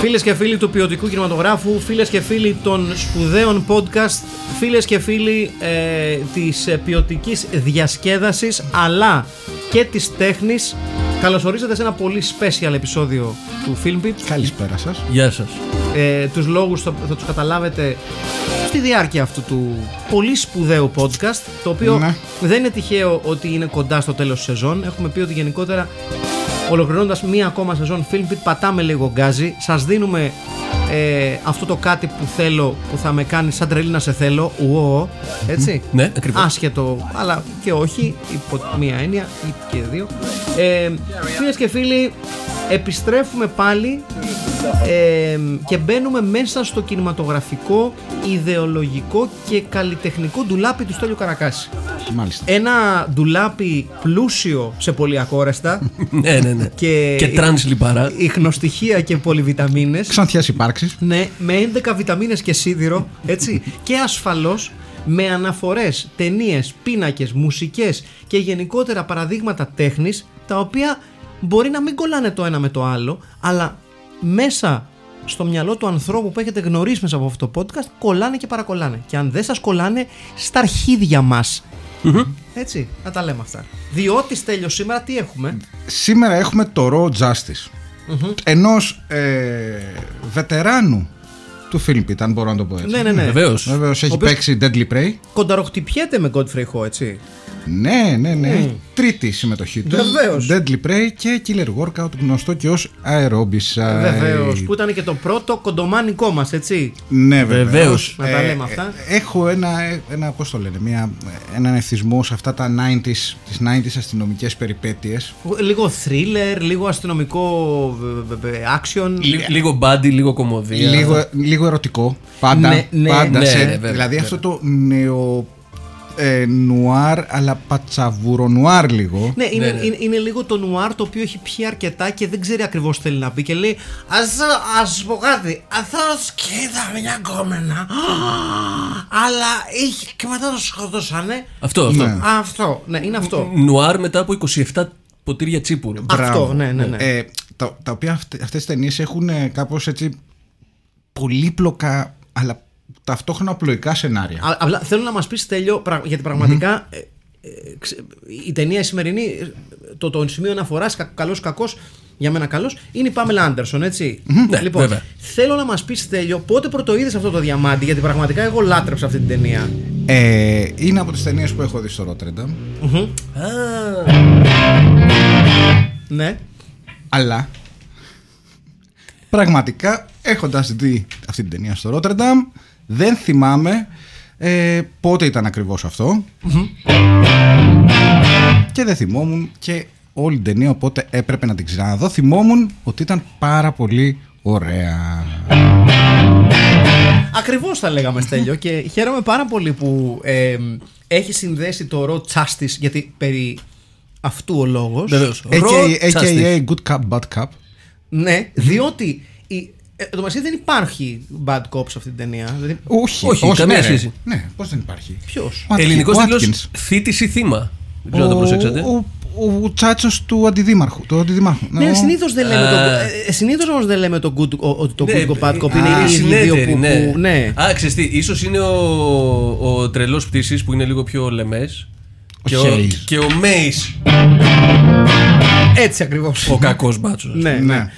Φίλες και φίλοι του ποιοτικού κινηματογράφου, φίλες και φίλοι των σπουδαίων podcast, φίλες και φίλοι της ποιοτικής διασκέδασης αλλά και της τέχνης, καλωσορίσατε σε ένα πολύ special επεισόδιο του Filmpit. Καλησπέρα σας. Γεια σας. Τους λόγους θα τους καταλάβετε στη διάρκεια αυτού του πολύ σπουδαίου podcast, το οποίο δεν είναι τυχαίο ότι είναι κοντά στο τέλος της σεζόν. Έχουμε πει ότι γενικότερα, ολοκληρώνοντας μία ακόμα σεζόν Filmpit, πατάμε λίγο γκάζι. Σας δίνουμε αυτό το κάτι που θέλω, που θα με κάνει σαν τρελή να σε θέλω. Ουό, έτσι. Ναι, ακριβώς. Άσχετο, αλλά και όχι, υπό μία έννοια ή και δύο. Φίλες και φίλοι, επιστρέφουμε πάλι και μπαίνουμε μέσα στο κινηματογραφικό, ιδεολογικό και καλλιτεχνικό ντουλάπι του Στέλιου Καρακάση. Μάλιστα. Ένα ντουλάπι πλούσιο σε πολυακόρεστα. Ναι. Και τρανς λιπαρά. Ιχνοστοιχεία και πολυβιταμίνες. Ξανθιάς υπάρξεις. Ναι, με 11 βιταμίνες και σίδηρο. Έτσι. Και ασφαλώς με αναφορές, ταινίες, πίνακες, μουσικές και γενικότερα παραδείγματα τέχνης, τα οποία μπορεί να μην κολλάνε το ένα με το άλλο, αλλά μέσα στο μυαλό του ανθρώπου που έχετε γνωρίσει μέσα από αυτό το podcast κολλάνε και παρακολλάνε. Και αν δεν σας κολλάνε, στα αρχίδια μας. Mm-hmm. Έτσι, να τα λέμε αυτά. Διότι, Στέλιο, σήμερα τι έχουμε? Σήμερα έχουμε το Raw Justice. Mm-hmm. Ενός βετεράνου του Filmpit, αν μπορώ να το πω έτσι. Ναι. Βεβαίως έχει παίξει Deadly Prey. Κονταροχτυπιέται με Godfrey Ho, έτσι. Ναι. Τρίτη συμμετοχή του. Βεβαίως. Deadly Prey και Killer Workout, γνωστό και ως Aerobyside. Βεβαίως. Που ήταν και το πρώτο κοντομάνικό μας, έτσι. Ναι, βεβαίως. Να τα λέμε αυτά. Έχω ένα πώς το λένε, έναν εθισμό σε αυτά τα 90s, τις 90s αστυνομικές περιπέτειες. Λίγο thriller, λίγο αστυνομικό action. Λίγο buddy, λίγο κομμωδία. Λίγο ερωτικό. Πάντα. Δηλαδή αυτό το νεο. Νουάρ, αλλά πατσαβουρονουάρ λίγο. Είναι λίγο το νουάρ το οποίο έχει πιει αρκετά και δεν ξέρει ακριβώς τι θέλει να πει και λέει ας πω κάτι, αθώς κοίτα μια κόμενα, αλλά είχε και μετά το σκοτώσανε. Αυτό. Ναι, είναι αυτό. Νουάρ μετά από 27 ποτήρια τσίπουρου. Αυτό, ναι. Τα οποία αυτές τις ταινίες έχουν κάπως έτσι πολύπλοκα, αλλά ταυτόχρονα πλοϊκά σενάρια. Απλά θέλω να μας πεις, Στέλιο, γιατί πραγματικά η ταινία η σημερινή, το σημείο αναφοράς, καλός κακός, για μένα καλός, είναι η Pamela Anderson, έτσι. Mm-hmm. Λοιπόν, βέβαια. Θέλω να μας πεις, Στέλιο, πότε πρωτοείδες αυτό το διαμάντι, γιατί πραγματικά εγώ λάτρεψα αυτή την ταινία. Είναι από τις ταινίες που έχω δει στο Rotterdam. Mm-hmm. Ναι. Αλλά πραγματικά, έχοντας δει αυτή την ταινία στο Rotterdam, δεν θυμάμαι πότε ήταν ακριβώς αυτό. Mm-hmm. Και δεν θυμόμουν και όλη την ταινία, οπότε έπρεπε να την ξαναδώ. Θυμόμουν ότι ήταν πάρα πολύ ωραία. Ακριβώς θα λέγαμε, Στέλιο, και χαίρομαι πάρα πολύ που έχει συνδέσει το Raw Justice, γιατί περί αυτού ο λόγος. AKA Good Cup, Bad Cup. Ναι, διότι το μασί δεν υπάρχει Bad Cops σε αυτή την ταινία. Όχι, καμία σχέση. Ναι, πώς δεν υπάρχει? Ποιος? Ελληνικός τίτλος, θήτης ή θύμα. Δεν ξέρω αν το προσέξατε. Ο τσάτσος του αντιδήμαρχου. Ναι, συνήθως όμως δεν λέμε ότι το good Bad Cop είναι η ίδιο που... Ναι. Α, ξέρεις τι, ίσως είναι ο τρελός πτήσης που είναι λίγο πιο λεμές. Και ο Maze. Έτσι ακριβώς. Ο κακός μπάτσος. Ναι.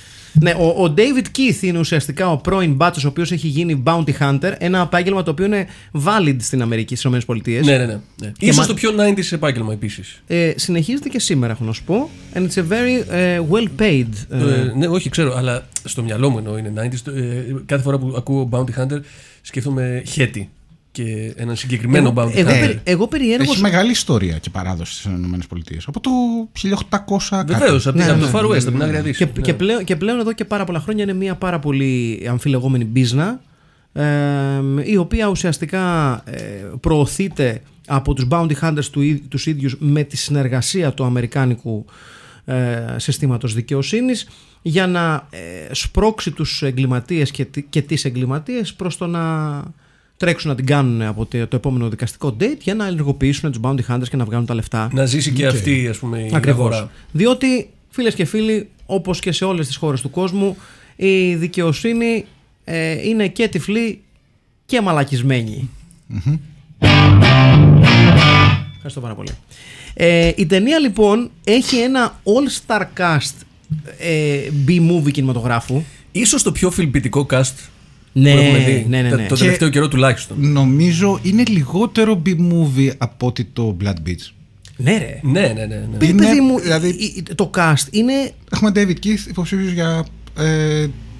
Ναι, ο David Keith είναι ουσιαστικά ο πρώην μπάτσος ο οποίος έχει γίνει bounty hunter, ένα επάγγελμα το οποίο είναι valid στην Αμερική, στις ΗΠΑ. Ναι, ναι, ναι. Ίσως το πιο 90s επάγγελμα επίσης. Συνεχίζεται και σήμερα, έχω να σου πω. And it's a very well paid. Ναι, όχι, ξέρω, αλλά στο μυαλό μου εννοώ είναι 90s. Κάθε φορά που ακούω bounty hunter σκέφτομαι Χέτη. Και έναν συγκεκριμένο bounty hunter. Εγώ περιέργως... Έχει μεγάλη ιστορία και παράδοση στις ΗΠΑ. Από το 1800. Βεβαίως, από το Far West, από την Άγρια Δύση. Και πλέον εδώ και πάρα πολλά χρόνια είναι μια πάρα πολύ αμφιλεγόμενη μπίζνα, η οποία ουσιαστικά προωθείται από τους bounty hunters τους ίδιους με τη συνεργασία του αμερικάνικου συστήματος δικαιοσύνης, για να σπρώξει τους εγκληματίες και τις εγκληματίες προς το να τρέξουν να την κάνουν από το επόμενο δικαστικό date, για να ενεργοποιήσουν τους bounty hunters και να βγάλουν τα λεφτά. Να ζήσει και αυτή, ας πούμε, η αγορά. Διότι, φίλες και φίλοι, όπως και σε όλες τις χώρες του κόσμου, η δικαιοσύνη είναι και τυφλή και μαλακισμένη. Mm-hmm. Ευχαριστώ πάρα πολύ. Η ταινία λοιπόν έχει ένα all-star cast B-movie κινηματογράφου. Ίσως το πιο φιλπιτικό cast. Ναι, ναι. Το τελευταίο καιρό τουλάχιστον. Νομίζω είναι λιγότερο B-movie από ότι το Blood Beach. Ναι, ρε. Ναι. Παιδί μου, δηλαδή, το cast είναι. Έχουμε David Keith, υποψήφιος για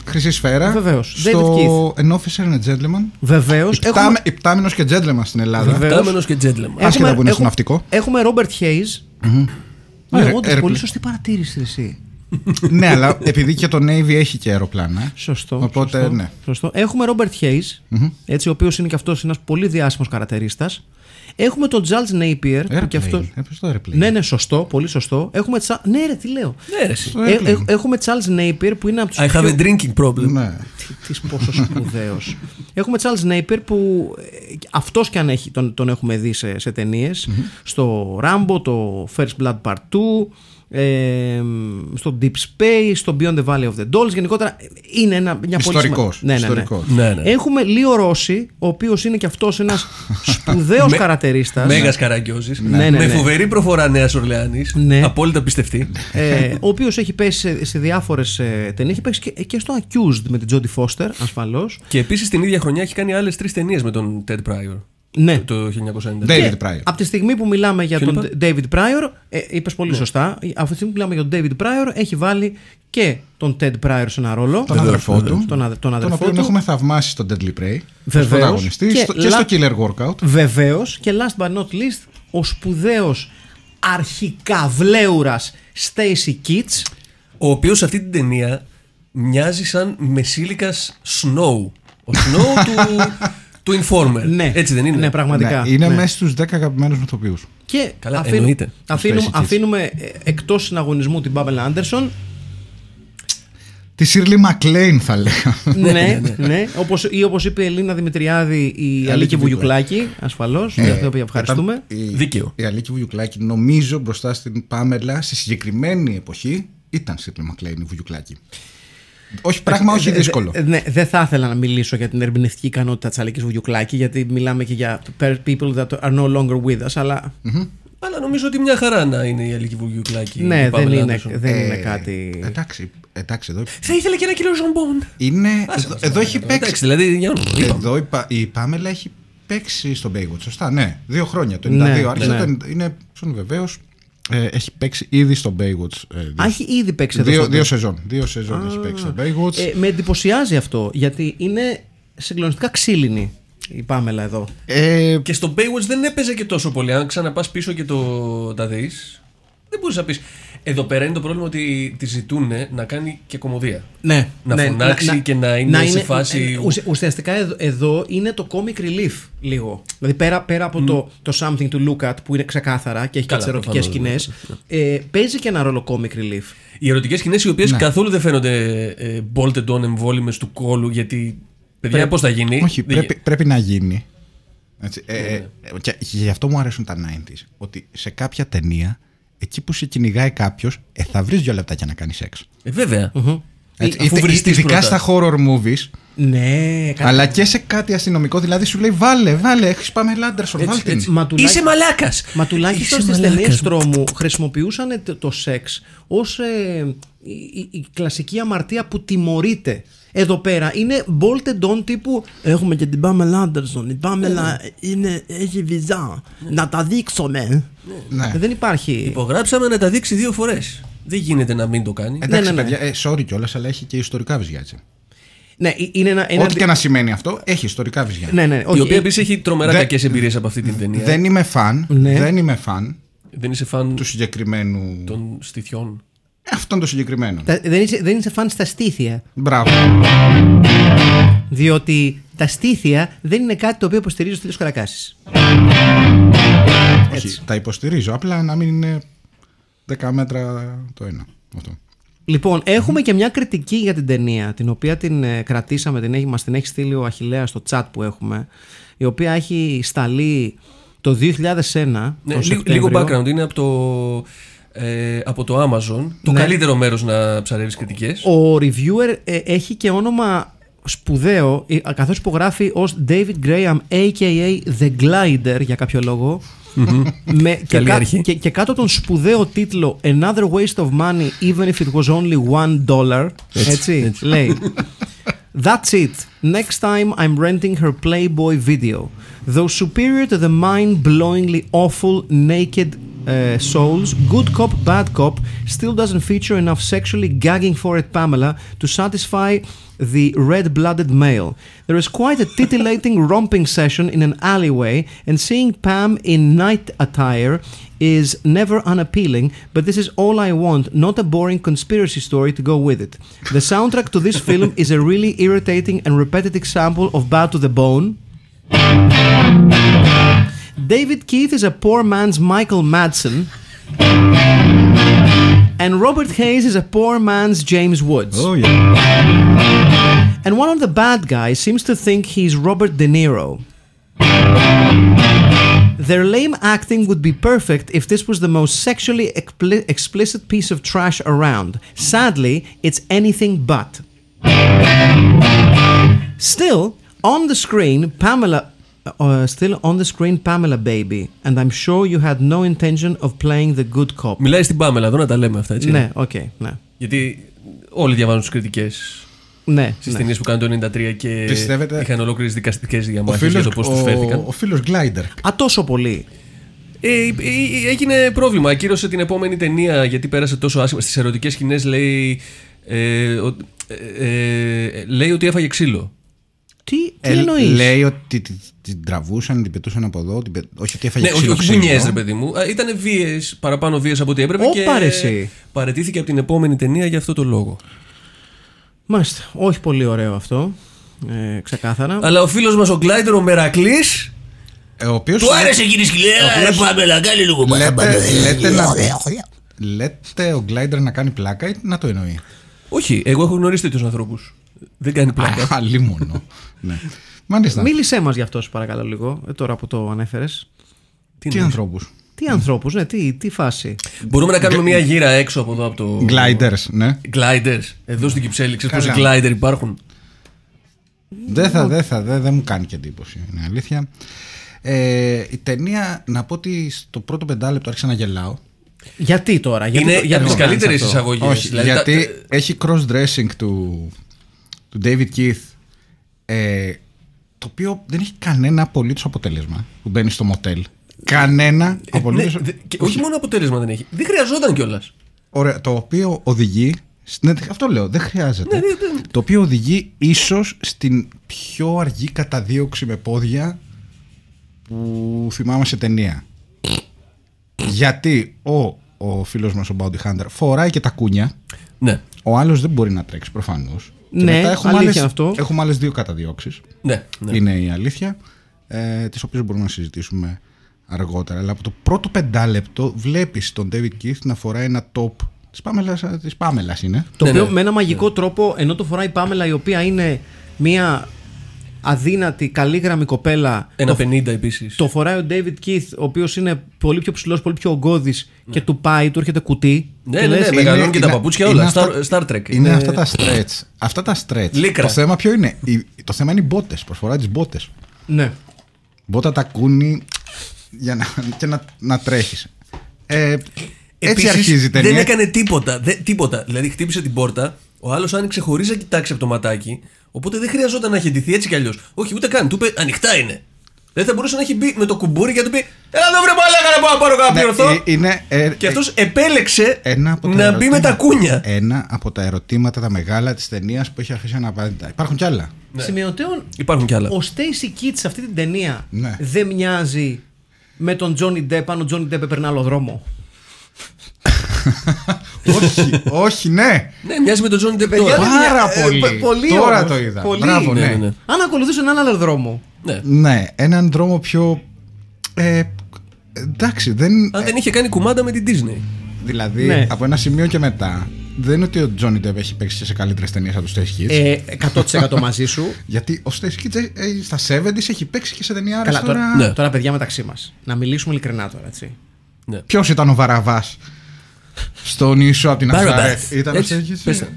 Χρυσή Σφαίρα. Βεβαίως. Στο An Officer and a Gentleman. Βεβαίως. Υπτάμενος και gentleman στην Ελλάδα. Υπτάμενος και gentleman. Άσχετα που είναι στο ναυτικό. Έχουμε Robert Hayes. Όντως, πολύ σωστή παρατήρηση εσύ. Ναι, αλλά επειδή και το Navy έχει και αεροπλάνα. Σωστό. Οπότε, ναι. Σωστό. Έχουμε Robert Hayes, έτσι, ο οποίος είναι και αυτός ένας πολύ διάσημος καρατερίστας. Έχουμε τον Charles Napier. Ναι, ναι, σωστό, πολύ σωστό. Έχουμε. Ναι, ρε, τι λέω. Έχουμε Charles Napier που είναι από τους. I have a drinking problem. Της πόσο σπουδαίος. Έχουμε Charles Napier που αυτός κι αν έχει, τον έχουμε δει σε ταινίες. Στο Rambo, το First Blood Part 2. Στο Deep Space, στο Beyond the Valley of the Dolls. Γενικότερα είναι μια πολύ σημαντική. Ναι. Έχουμε Λίο Ρώση, ο οποίος είναι και αυτός ένας σπουδαίος καρατερίστας. Μέγας Καραγκιόζης. Με φοβερή προφορά Νέας Ορλεάνης. Ναι. Απόλυτα πιστευτή. Ο οποίος έχει πέσει σε διάφορες ταινίες. Έχει παίξει και στο Accused με την Τζόντι Φώστερ, ασφαλώς. Και επίσης την ίδια χρονιά έχει κάνει άλλες 3 ταινίες με τον Ted Prior. Ναι. Το 1990. David Prior. Από τη στιγμή που μιλάμε για τον David Prior, είπες πολύ σωστά. Από τη στιγμή που μιλάμε για τον David Prior, έχει βάλει και τον Ted Prior σε ένα ρόλο. Τον αδερφό του. Τον οποίο έχουμε θαυμάσει στον Deadly Prey. Βεβαίως. Και στο Killer Workout. Βεβαίως. Και last but not least, ο σπουδαίος αρχικαβλέουρας Stacy Keats. Ο οποίος αυτή την ταινία μοιάζει σαν μεσήλικας Snow. Ο Snow του Informer. Ναι, έτσι δεν είναι? Ναι, πραγματικά. Ναι, είναι μέσα στους 10 αγαπημένους μυθοποιούς. Και καλά, αφήνουμε εκτός συναγωνισμού την Pamela Anderson. Τη Σίρλι Μακλέιν θα λέγαμε. Ναι. Όπως είπε η Ελίνα Δημητριάδη, η Αλίκη Βουγιουκλάκη, ασφαλώς, για την οποία ευχαριστούμε. Δίκαιο. Η Αλίκη Βουγιουκλάκη, νομίζω, μπροστά στην Πάμελα, στη συγκεκριμένη εποχή, ήταν Σίρλι Μακλέιν η Βουγιουκλάκη. Όχι, πράγμα, όχι δύσκολο. Ναι, δεν θα ήθελα να μιλήσω για την ερμηνευτική ικανότητα της Αλίκης Βουγιουκλάκη, γιατί μιλάμε και για people that are no longer with us, αλλά. Mm-hmm. Αλλά νομίζω ότι μια χαρά να είναι η Αλίκη Βουγιουκλάκη. Ναι, δεν είναι κάτι. Εντάξει, εδώ. Θα ήθελα και ένα κιλό ζαμπόν. Είναι. Εδώ έχει παίξει. Εδώ η Πάμελα έχει παίξει στον Baywatch, σωστά, ναι. 2 χρόνια, το 92 άρχισε. Είναι βεβαίως. Έχει παίξει ήδη στο Baywatch. Έχει ήδη παίξει εδώ. Δύο σεζόν έχει παίξει στο Baywatch. Με εντυπωσιάζει αυτό, γιατί είναι συγκλονιστικά ξύλινη η Πάμελα εδώ. Και στο Baywatch δεν έπαιζε και τόσο πολύ. Αν ξαναπάς πίσω και τα δεείς, δεν μπορείς να πεις. Εδώ πέρα είναι το πρόβλημα ότι τη ζητούν να κάνει και κομμωδία. Ναι. Να φωνάξει και να είναι σε φάση. Ουσιαστικά εδώ είναι το comic relief λίγο. Δηλαδή πέρα από το something to look at που είναι ξεκάθαρα και έχει και τις ερωτικές σκηνές, παίζει και ένα ρόλο comic relief. Οι ερωτικές σκηνές οι οποίες καθόλου δεν φαίνονται bolted on, εμβόλυμες του κόλου, γιατί. Παιδιά, πώς θα γίνει. Όχι, πρέπει να γίνει. Έτσι, και γι' αυτό μου αρέσουν τα 90s. Ότι σε κάποια ταινία. Εκεί που σε κυνηγάει κάποιος, θα βρεις 2 λεπτάκια να κάνεις σεξ. Βέβαια. Αφού βριστείς πρώτα. Ειδικά στα horror movies, Ναι, κάτι. Αλλά και σε κάτι αστυνομικό, δηλαδή σου λέει βάλε, έχεις Pamela Anderson, βάλε την. Είσαι μαλάκας. Μα τουλάχιστον στις ταινίες τρόμου χρησιμοποιούσαν το σεξ ως η κλασική αμαρτία που τιμωρείται. Εδώ πέρα είναι bolted on τύπου έχουμε και την Pamela Anderson, η Pamela έχει βυζά, να τα δείξουμε. Ναι. Δεν υπάρχει. Υπογράψαμε να τα δείξει 2 φορές. Δεν γίνεται να μην το κάνει. Εντάξει παιδιά, sorry κιόλας, αλλά έχει και ιστορικά βυζιά, έτσι. Ναι, είναι ό,τι και να σημαίνει αυτό, έχει ιστορικά βυζιά. Ναι, η οποία επίσης έχει τρομερά κακές εμπειρίες από αυτή την ταινία. Δεν είμαι φαν. Δεν είσαι φαν του συγκεκριμένου. Των στιθιών. Αυτόν το συγκεκριμένο. Δεν είσαι φαν στα στήθια. Μπράβο. Διότι τα στήθια δεν είναι κάτι το οποίο υποστηρίζει ο Στέλιος Καρακάσης. Όχι, τα υποστηρίζω. Απλά να μην είναι 10 μέτρα το ένα. Αυτό. Λοιπόν, έχουμε και μια κριτική για την ταινία, την οποία την κρατήσαμε, μας την έχει στείλει ο Αχιλλέας στο chat που έχουμε, η οποία έχει σταλεί το 2001. Ναι, λίγο background, είναι από το Amazon, το καλύτερο μέρος να ψαρεύεις κριτικές. Ο reviewer έχει και όνομα σπουδαίο, καθώς υπογράφει ως David Graham a.k.a. The Glider για κάποιο λόγο. Και κάτω τον σπουδαίο τίτλο Another waste of money even if it was only $1. Έτσι λέει. That's it. Next time I'm renting her Playboy video. Though superior to the mind-blowingly awful naked souls, Good Cop, Bad Cop still doesn't feature enough sexually gagging for it Pamela to satisfy the red-blooded male. There is quite a titillating romping session in an alleyway, and seeing Pam in night attire is never unappealing, but this is all I want, not a boring conspiracy story to go with it. The soundtrack to this film is a really irritating and repetitive sample of Bad to the Bone. David Keith is a poor man's Michael Madsen. And Robert Hayes is a poor man's James Woods. Oh, yeah. And one of the bad guys seems to think he's Robert De Niro. Their lame acting would be perfect if this was the most sexually explicit piece of trash around. Sadly, it's anything but. Still on the screen, Pamela baby, and I'm sure you had no intention of playing the good cop. Μιλάει στην Pamela, εδώ να τα λέμε αυτά, έτσι. Ναι, οκ, ναι. Γιατί όλοι διαβάζουν τις κριτικές στις ταινίες που κάνουν το 1993 και είχαν ολόκληρες δικαστικές διαμάχες για το πώς τους φέρθηκαν. Ο φίλος Γκλάιντερ. Α, τόσο πολύ. Έγινε πρόβλημα. Ακύρωσε την επόμενη ταινία γιατί πέρασε τόσο άσχημα. Στις ερωτικές σκηνές λέει ότι έφαγε ξύλο. Τι εννοείς? Λέει ότι την τραβούσαν, την πετούσαν από εδώ. Όχι ότι έφαγε ξύλο. Όχι μπουνιές, ρε παιδί μου. Ήταν βίες, παραπάνω βίες από ό,τι έπρεπε. Και παραιτήθηκε από την επόμενη ταινία για αυτό το λόγο. Μάλιστα. Όχι πολύ ωραίο αυτό. Ξεκάθαρα. Αλλά ο φίλος μας ο Γκλάιντερ, ο Μερακλής. Του άρεσε εκείνη η σκηνή. Πάμελα, κάνε λίγο λέτε ο Γκλάιντερ να κάνει πλάκα ή να το εννοεί? Όχι, εγώ έχω γνωρίσει τέτοιους ανθρώπους. Δεν κάνει πλάκα. Αλίμονο. Ναι. Μίλησέ μας γι' αυτό, σου παρακαλώ, λίγο, τώρα που το ανέφερες. Τι ανθρώπους, ναι, τι φάση. Μπορούμε να κάνουμε μια γύρα έξω από εδώ από το. Gliders, ναι. Gliders. Εδώ στην Κυψέλη, ξέρεις πόσοι gliders υπάρχουν. Δεν μου κάνει και εντύπωση, είναι αλήθεια. Η ταινία, να πω ότι στο πρώτο 5 λεπτό άρχισα να γελάω. Γιατί τώρα, για τις καλύτερες εισαγωγές. Γιατί έχει cross-dressing του David Keith, το οποίο δεν έχει κανένα απολύτως αποτέλεσμα που μπαίνει στο μοτέλ. Κανένα απολύτως. Όχι μόνο αποτέλεσμα δεν έχει. Δεν χρειαζόταν κιόλας. Ωραία, το οποίο οδηγεί. Ναι, αυτό λέω, δεν χρειάζεται. Ναι. Το οποίο οδηγεί ίσως στην πιο αργή καταδίωξη με πόδια που θυμάμαι σε ταινία. Γιατί ο φίλος μας ο Bounty Hunter φοράει και τα κούνια. Ναι. Ο άλλος δεν μπορεί να τρέξει προφανώς. Και ναι, μετά έχουμε άλλες 2 καταδιώξεις. Ναι. Είναι η αλήθεια, τις οποίες μπορούμε να συζητήσουμε αργότερα. Αλλά από το πρώτο 5 λεπτό βλέπεις τον David Keith να φοράει ένα top της Πάμελας, είναι. Το οποίο με ένα μαγικό τρόπο, ενώ το φοράει η Πάμελα, η οποία είναι μια αδύνατη, καλή γραμμή κοπέλα. 1,50 επίσης. Το φοράει ο David Keith, ο οποίος είναι πολύ πιο ψηλός, πολύ πιο ογκώδης, και του πάει, του έρχεται κουτί. Ναι, ναι, μεγαλώνουν και τα παπούτσια όλα. Star Trek. Είναι αυτά τα stretch. Αυτά τα stretch. Το θέμα ποιο είναι? Το θέμα είναι οι μπότες. Προσφορά τις μπότες. Ναι. Μπότα τακούνι και να τρέχεις. Έτσι αρχίζει η ταινία. Δεν έκανε τίποτα. Δηλαδή χτύπησε την πόρτα. Ο άλλος άνοιξε χωρίς να κοιτάξει από το ματάκι. Οπότε δεν χρειαζόταν να έχει ντυθεί έτσι κι αλλιώς. Όχι, ούτε καν. Του είπε ανοιχτά είναι. Δεν θα μπορούσε να έχει μπει με το κουμπούρι και να του πει «Έλα εδώ βρε μαλάκα να πάω να πάρω κάποιο ορθό». Και αυτός επέλεξε να μπει με τα κούνια. Ένα από τα ερωτήματα τα μεγάλα της ταινίας που έχει αρχίσει να απαντάει. Υπάρχουν κι άλλα. Ναι. Σημειωτέων, υπάρχουν κι άλλα. Ο Stacy Keats αυτή την ταινία δεν μοιάζει με τον Johnny Depp αν ο Johnny Depp έπαιρνε άλλο δρόμο. Όχι, ναι. Ναι, μοιάζει με τον Johnny Depp. Πάρα πολύ. Τώρα το είδα. Μπράβο, ναι. Αν ακολουθούσε έναν άλλο δρόμο. Ναι, έναν δρόμο πιο. Εντάξει, δεν. Αν δεν είχε κάνει κουμάντα με την Disney. Δηλαδή, από ένα σημείο και μετά. Δεν είναι ότι ο Johnny Depp έχει παίξει σε καλύτερες ταινίες από τους Stacy Keats. 100% μαζί σου. Γιατί ο Stacy Keats στα 70's έχει παίξει και σε ταινία άρεστα. Τώρα, παιδιά, μεταξύ μας. Να μιλήσουμε ειλικρινά τώρα, έτσι. Ποιος ήταν ο Βαραβάς στον ίσο από την Αζάρετ? Ήταν ο Στέσκης. Έτσι.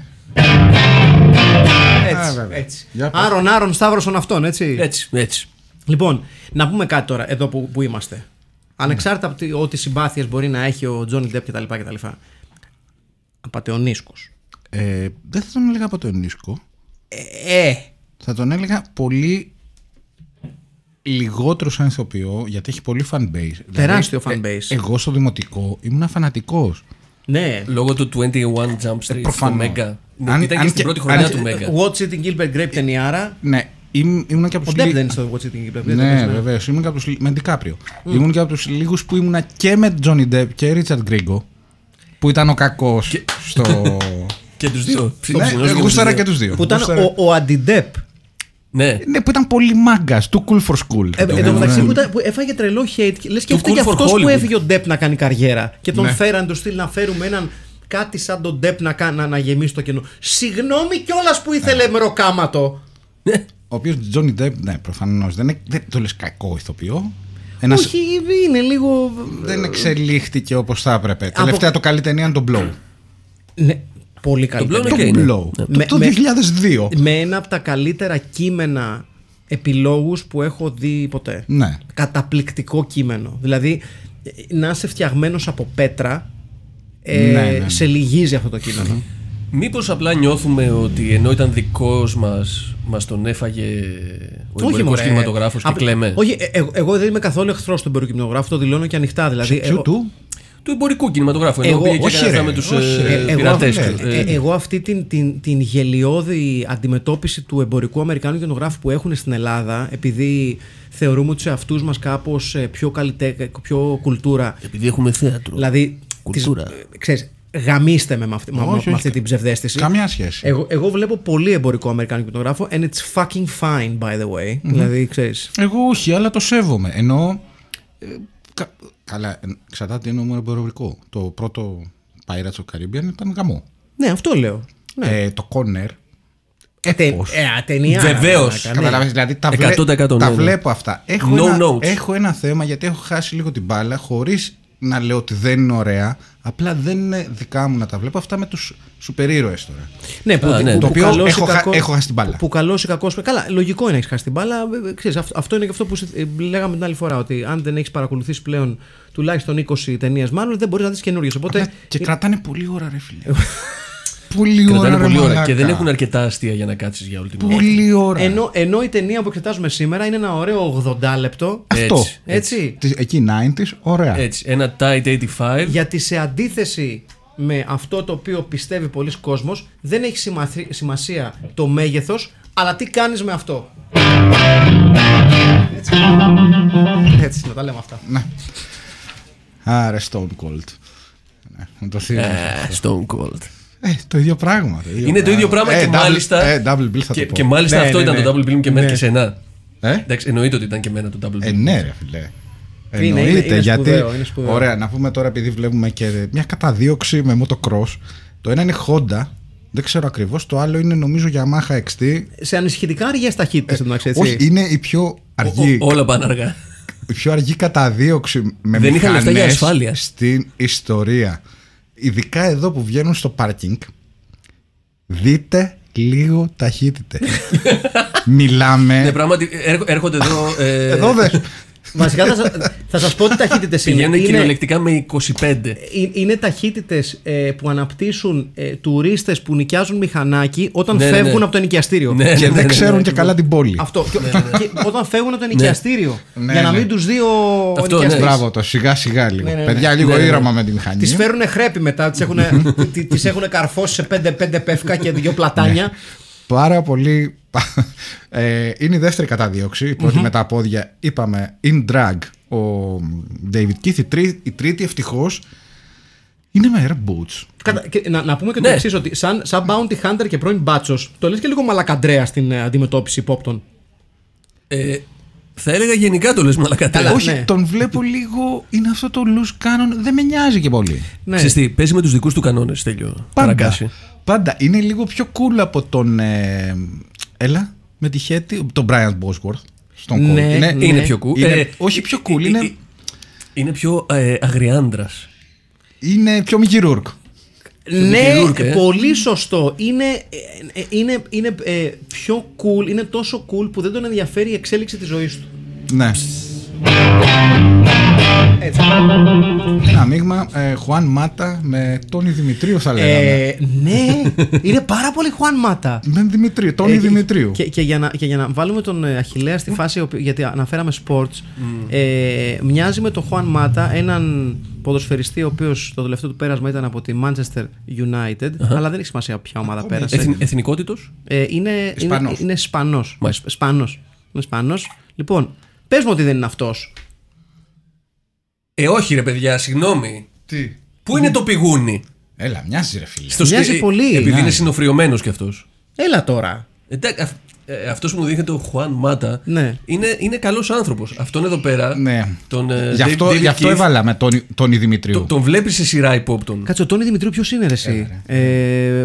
Άρον, Σταύρωσον αυτόν, έτσι. Έτσι. Λοιπόν, να πούμε κάτι τώρα εδώ που είμαστε. Ανεξάρτητα από ό,τι συμπάθειες μπορεί να έχει ο Τζόνι Ντεπ κτλ. Απατεωνίσκος. Δεν θα τον έλεγα απατεωνίσκο. Θα τον έλεγα πολύ λιγότερο σαν ηθοποιό, γιατί έχει πολύ fan base. Τεράστιο fan base. Εγώ στο δημοτικό ήμουν φανατικός. Ναι. Λόγω του 21 Jump Street του Μέγκα. Ήταν και στην πρώτη χρονιά του Μέγκα. What's Eating Gilbert Grape ταινιάρα. Ναι. Ήμουν και από τους λίγους. Δεν είναι στο What's Eating Gilbert Grape. Ναι, βεβαίως. Ήμουν και από τους λίγους. Με Ντικάπριο. Ήμουν και από τους λίγους που ήμουν και με Johnny Depp και Richard Grieco. Που ήταν ο κακός στο. Και τους δύο. Γούσταρα και τους δύο. Που ήταν ο Αντιντέπ. Ναι, που ήταν πολύ μάγκας, too cool for school. Εν τω μεταξύ που έφαγε τρελό hate. Λες και αυτό αυτός που έφυγε ο Ντεπ να κάνει καριέρα. Και τον φέραν το στυλ να φέρουμε έναν κάτι σαν τον Ντεπ να γεμίσει το κενό. Συγγνώμη κιόλας που ήθελε μεροκάματο. Ο οποίος Johnny Depp, ναι, προφανώς δεν το λες κακό ηθοποιό. Όχι, είναι λίγο. Δεν εξελίχθηκε όπως θα έπρεπε. Τελευταία το καλή ταινία είναι το Blow. Ναι. Πολύ καλύτερα. Το 2002. Με ένα από τα καλύτερα κείμενα επιλόγους που έχω δει ποτέ. Ναι. Καταπληκτικό κείμενο. Δηλαδή να είσαι φτιαγμένος από πέτρα. Σε λυγίζει αυτό το κείμενο. Μήπως απλά νιώθουμε ότι ενώ ήταν δικός μας, μας τον έφαγε ο εμπορικός κινηματογράφος και κλαίμε? Όχι, εγώ δεν είμαι καθόλου εχθρός του εμπορικού κινηματογράφου. Το δηλώνω και ανοιχτά. Δηλαδή, του εμπορικού κινηματογράφου. Εγώ αυτή την γελιώδη αντιμετώπιση του εμπορικού Αμερικάνου κινηματογράφου που έχουν στην Ελλάδα, επειδή θεωρούμε τους εαυτούς μας κάπως πιο κουλτούρα. Επειδή έχουμε θέατρο. Δηλαδή, ξέρεις, γαμίστε με αυτή την ψευδαίσθηση. Καμιά σχέση. Εγώ βλέπω πολύ εμπορικό Αμερικάνικο κινηματογράφο, and it's fucking fine, by the way. Δηλαδή, ξέρεις. Εγώ όχι, αλλά το σέβομαι. Ενώ. Καλά, εξαρτάται τι εννοούμε εμπορικό. Το πρώτο Pirates of Caribbean ήταν γαμό. Ναι, αυτό λέω. Το Conner. Ταινία. Βεβαίως. Καταλαβαίνεις, δηλαδή τα βλέπω αυτά. Έχω ένα θέμα γιατί έχω χάσει λίγο την μπάλα χωρίς να λέω ότι δεν είναι ωραία. Απλά δεν είναι δικά μου να τα βλέπω αυτά με τους σούπερ ήρωες τώρα. Ναι, το οποίο έχω χάσει την μπάλα. Που καλός ή κακός. Καλά, λογικό είναι να έχεις χάσει την μπάλα. Ξέρεις, αυτό είναι και αυτό που λέγαμε την άλλη φορά. Ότι αν δεν έχεις παρακολουθήσει πλέον τουλάχιστον 20 ταινίες, μάλλον δεν μπορείς να δεις καινούργιες. Και κρατάνε πολύ ώρα, ρε φίλε. Πολύ ώρα. Και δεν έχουν αρκετά αστεία για να κάτσεις για όλη την ώρα. Πολύ ώρα. Ενώ η ταινία που εξετάζουμε σήμερα είναι ένα ωραίο 80 λεπτό. Έτσι. Εκεί 90's, ωραία. Έτσι. Ένα tight 85. Γιατί σε αντίθεση με αυτό το οποίο πιστεύει πολλοί κόσμος, δεν έχει σημασία το μέγεθος, αλλά τι κάνεις με αυτό. Έτσι, να τα λέμε αυτά. Άρα Stone Cold. Stone Cold. Το ίδιο πράγμα. Είναι το ίδιο πράγμα και μάλιστα. Και μάλιστα αυτό ήταν το double bill μου και μένα και σένα. Εντάξει, εννοείται ότι ήταν και μένα το double bill. Ναι, ρε φιλέ. Εννοείται γιατί. Ωραία, να πούμε τώρα επειδή βλέπουμε και μια καταδίωξη με motocross. Το ένα είναι Honda, δεν ξέρω ακριβώς. Το άλλο είναι νομίζω Yamaha XT. Σε ανησυχητικά αργές ταχύτητες. Όχι, είναι η πιο αργή. Όλα πάνε αργά. Η πιο αργή καταδίωξη με motocross στην ιστορία. ειδικά εδώ που βγαίνουν στο πάρκινγκ, δείτε λίγο ταχύτητε. Μιλάμε. Ναι, πράγματι έρχονται εδώ. Εδώ δε. Βασικά θα σας πω ότι ταχύτητες είναι. Πηγαίνουν κυριολεκτικά με 25. Είναι ταχύτητες που αναπτύσσουν τουρίστες που νοικιάζουν μηχανάκι όταν φεύγουν από το ενοικιαστήριο. Και δεν ξέρουν και καλά την πόλη. Αυτό. Όταν φεύγουν από το ενοικιαστήριο. Για να μην τους δει ο ενοικιαστής. Μπράβο, το σιγά σιγά λίγο. Παιδιά, λίγο ήρωμα με τη μηχανή. Τις φέρουν χρέπη μετά. Τις έχουν καρφώσει σε 5-5 πεύκα και 2 πλατάνια. Πάρα πολύ. Είναι η δεύτερη καταδίωξη. Η πρώτη με τα πόδια, είπαμε, in drag, ο David Keith. Η τρίτη ευτυχώς είναι με airboats. Να πούμε και το εξής, ότι σαν bounty hunter και πρώην μπάτσος, το λες και λίγο μαλακαντρέα στην αντιμετώπιση υπόπτων. Θα έλεγα γενικά το λες μαλακαντρέα. Όχι, ναι. Τον βλέπω λίγο. Είναι αυτό το loose canon. Δεν με νοιάζει και πολύ. Ναι. Ξεστή, παίζει με τους δικούς του κανόνες. Τέλειο. Πάντα είναι λίγο πιο cool από τον. Έλα, με τη χέτη. Τον Brian Bosworth. Στον Cold. Ναι. Είναι πιο cool. Όχι πιο cool, είναι πιο αγριάντρας. Είναι πιο Μικυρούρκ. Ναι, πολύ σωστό. Είναι πιο cool. Είναι τόσο cool που δεν τον ενδιαφέρει η εξέλιξη της ζωής του. Ναι. Έτσι. Ένα μείγμα Χουάν Μάτα με Τόνι Δημητρίου, θα λέγαμε. Ναι, είναι πάρα πολύ Χουάν Μάτα. Με Τόνι Δημητρίου. Και για να βάλουμε τον Αχιλλέα στη φάση, γιατί αναφέραμε sports, μοιάζει με τον Χουάν Μάτα έναν ποδοσφαιριστή ο οποίος το τελευταίο του πέρασμα ήταν από τη Manchester United, αλλά δεν έχει σημασία ποια ομάδα πέρασε. Εθνικότητος? Είναι Ισπανός. Λοιπόν, πες μου ότι δεν είναι αυτός. Όχι ρε παιδιά, συγγνώμη. Τι? Πού είναι το πηγούνι? Έλα, μοιάζει ρε φίλε. Μοιάζει πολύ. Επειδή είναι συνοφριωμένος κι αυτός. Έλα τώρα. Αυτός που μου δείχνει, το Χουάν Μάτα, είναι καλός άνθρωπος. Αυτόν εδώ πέρα. Ναι. Γι' αυτό έβαλα με Τόνι Δημητρίου. Τον βλέπεις σε σειρά υπόπτων. Κάτσε, ο Τόνι Δημητρίου ποιος είναι ρε εσύ?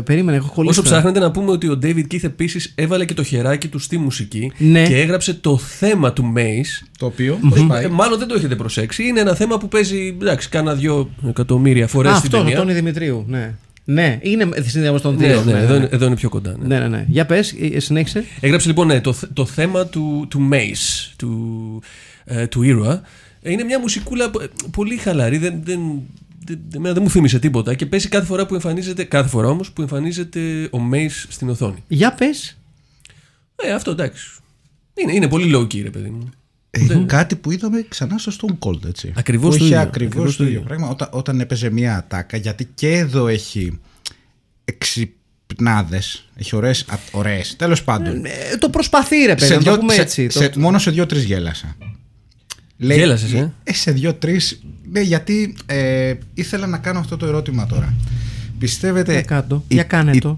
Περίμενε, έχω κολλήσει. Όσο ψάχνετε, να πούμε ότι ο David Keith επίσης έβαλε και το χεράκι του στη μουσική και έγραψε το θέμα του Maze. Το οποίο. Μάλλον δεν το έχετε προσέξει. Είναι ένα θέμα που παίζει κάνα 2 εκατομμύρια φορές στην ταινία. Αυτό, ο Τόνι Δημητρίου, ναι. Ναι, είναι συνδυασμός των δύο. Ναι. Εδώ είναι πιο κοντά. Ναι. Για πες, συνέχισε. Έγραψε λοιπόν το θέμα του Maze, του ήρωα. Είναι μια μουσικούλα πολύ χαλαρή, δεν μου θύμισε τίποτα και παίζει κάθε φορά που εμφανίζεται, κάθε φορά όμως που εμφανίζεται ο Maze στην οθόνη. Για πες. Αυτό εντάξει. Είναι πολύ low-key ρε παιδί μου. Κάτι που είδαμε ξανά στο Stone Cold, έτσι. Ακριβώς το ίδιο. Ακριβώς το ίδιο πράγμα. Όταν έπαιζε μία ατάκα, γιατί και εδώ έχει εξυπνάδες, έχει ωραίες. Τέλος πάντων. Το προσπαθεί ρε παιδί, το πούμε έτσι. Μόνο σε 2-3 γέλασα. Γέλασες, σε 2-3. Γιατί ήθελα να κάνω αυτό το ερώτημα τώρα. Πιστεύετε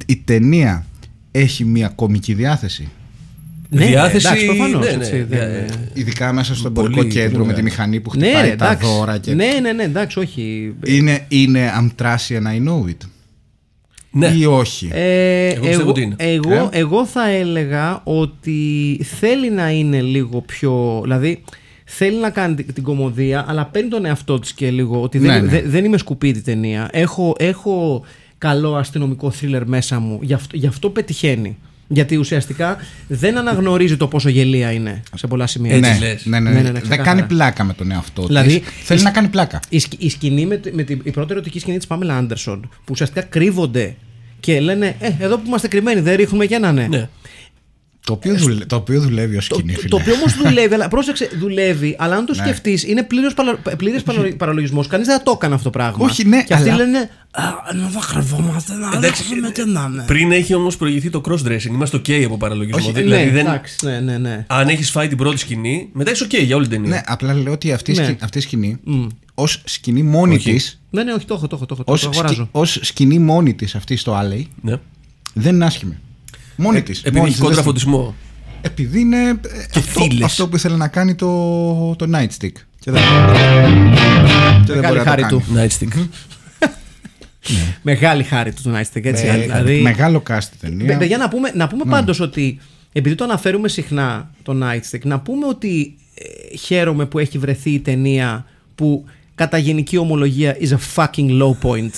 η ταινία έχει μία κομική διάθεση? Ναι, διάθεση, εντάξει, προφανώς. Ναι. Ειδικά μέσα στο εμπορικό κέντρο με τη μηχανή που χτυπάει τα δώρα και... Ναι, εντάξει, όχι. Είναι I'm trashy and I know it. Ναι. Ή όχι? Εγώ θα έλεγα ότι θέλει να είναι λίγο πιο... Δηλαδή θέλει να κάνει την κωμωδία, αλλά παίρνει τον εαυτό της και λίγο ότι δεν είμαι σκουπίδι ταινία. Έχω καλό αστυνομικό thriller μέσα μου. Γι' αυτό πετυχαίνει. Γιατί ουσιαστικά δεν αναγνωρίζει το πόσο γελία είναι σε πολλά σημεία. Δεν κάνει πλάκα με τον εαυτό της. Δηλαδή, θέλει να κάνει πλάκα. Η σκηνή η πρώτη ερωτική σκηνή της Pamela Anderson, που ουσιαστικά κρύβονται και λένε εδώ που είμαστε κρυμμένοι δεν ρίχνουμε και έναν ναι. Το οποίο δουλεύει ως σκηνή, φίλε. Το οποίο όμως δουλεύει, αλλά πρόσεξε, δουλεύει, αλλά αν το σκεφτείς, είναι πλήρης παραλογισμός. Κανείς δεν θα το έκανε αυτό το πράγμα. Όχι, ναι, και αυτοί λένε, αν δεν χρειαζόμαστε να ρίξουμε και να είναι. Πριν έχει όμως προηγηθεί το cross-dressing, είμαστε OK από παραλογισμό. Ναι. Αν έχεις φάει την πρώτη σκηνή, μετά είσαι OK για όλη την ταινία. Ναι, απλά λέω ότι αυτή η σκηνή, ως σκηνή μόνη της. Ναι, όχι, το έχω. Ως σκηνή μόνη της αυτή στο Alley, δεν είναι άσχημη. Μόνη της. Επειδή έχει κοντραφωτισμό. Επειδή είναι αυτό που ήθελε να κάνει το Nightstick. Και μεγάλη χάρη του Nightstick. Μεγάλη χάρη του Nightstick, έτσι. Μεγάλο cast ταινία. Για να πούμε πάντως ότι, επειδή το αναφέρουμε συχνά το Nightstick, να πούμε ότι χαίρομαι που έχει βρεθεί η ταινία που κατά γενική ομολογία is a fucking low point.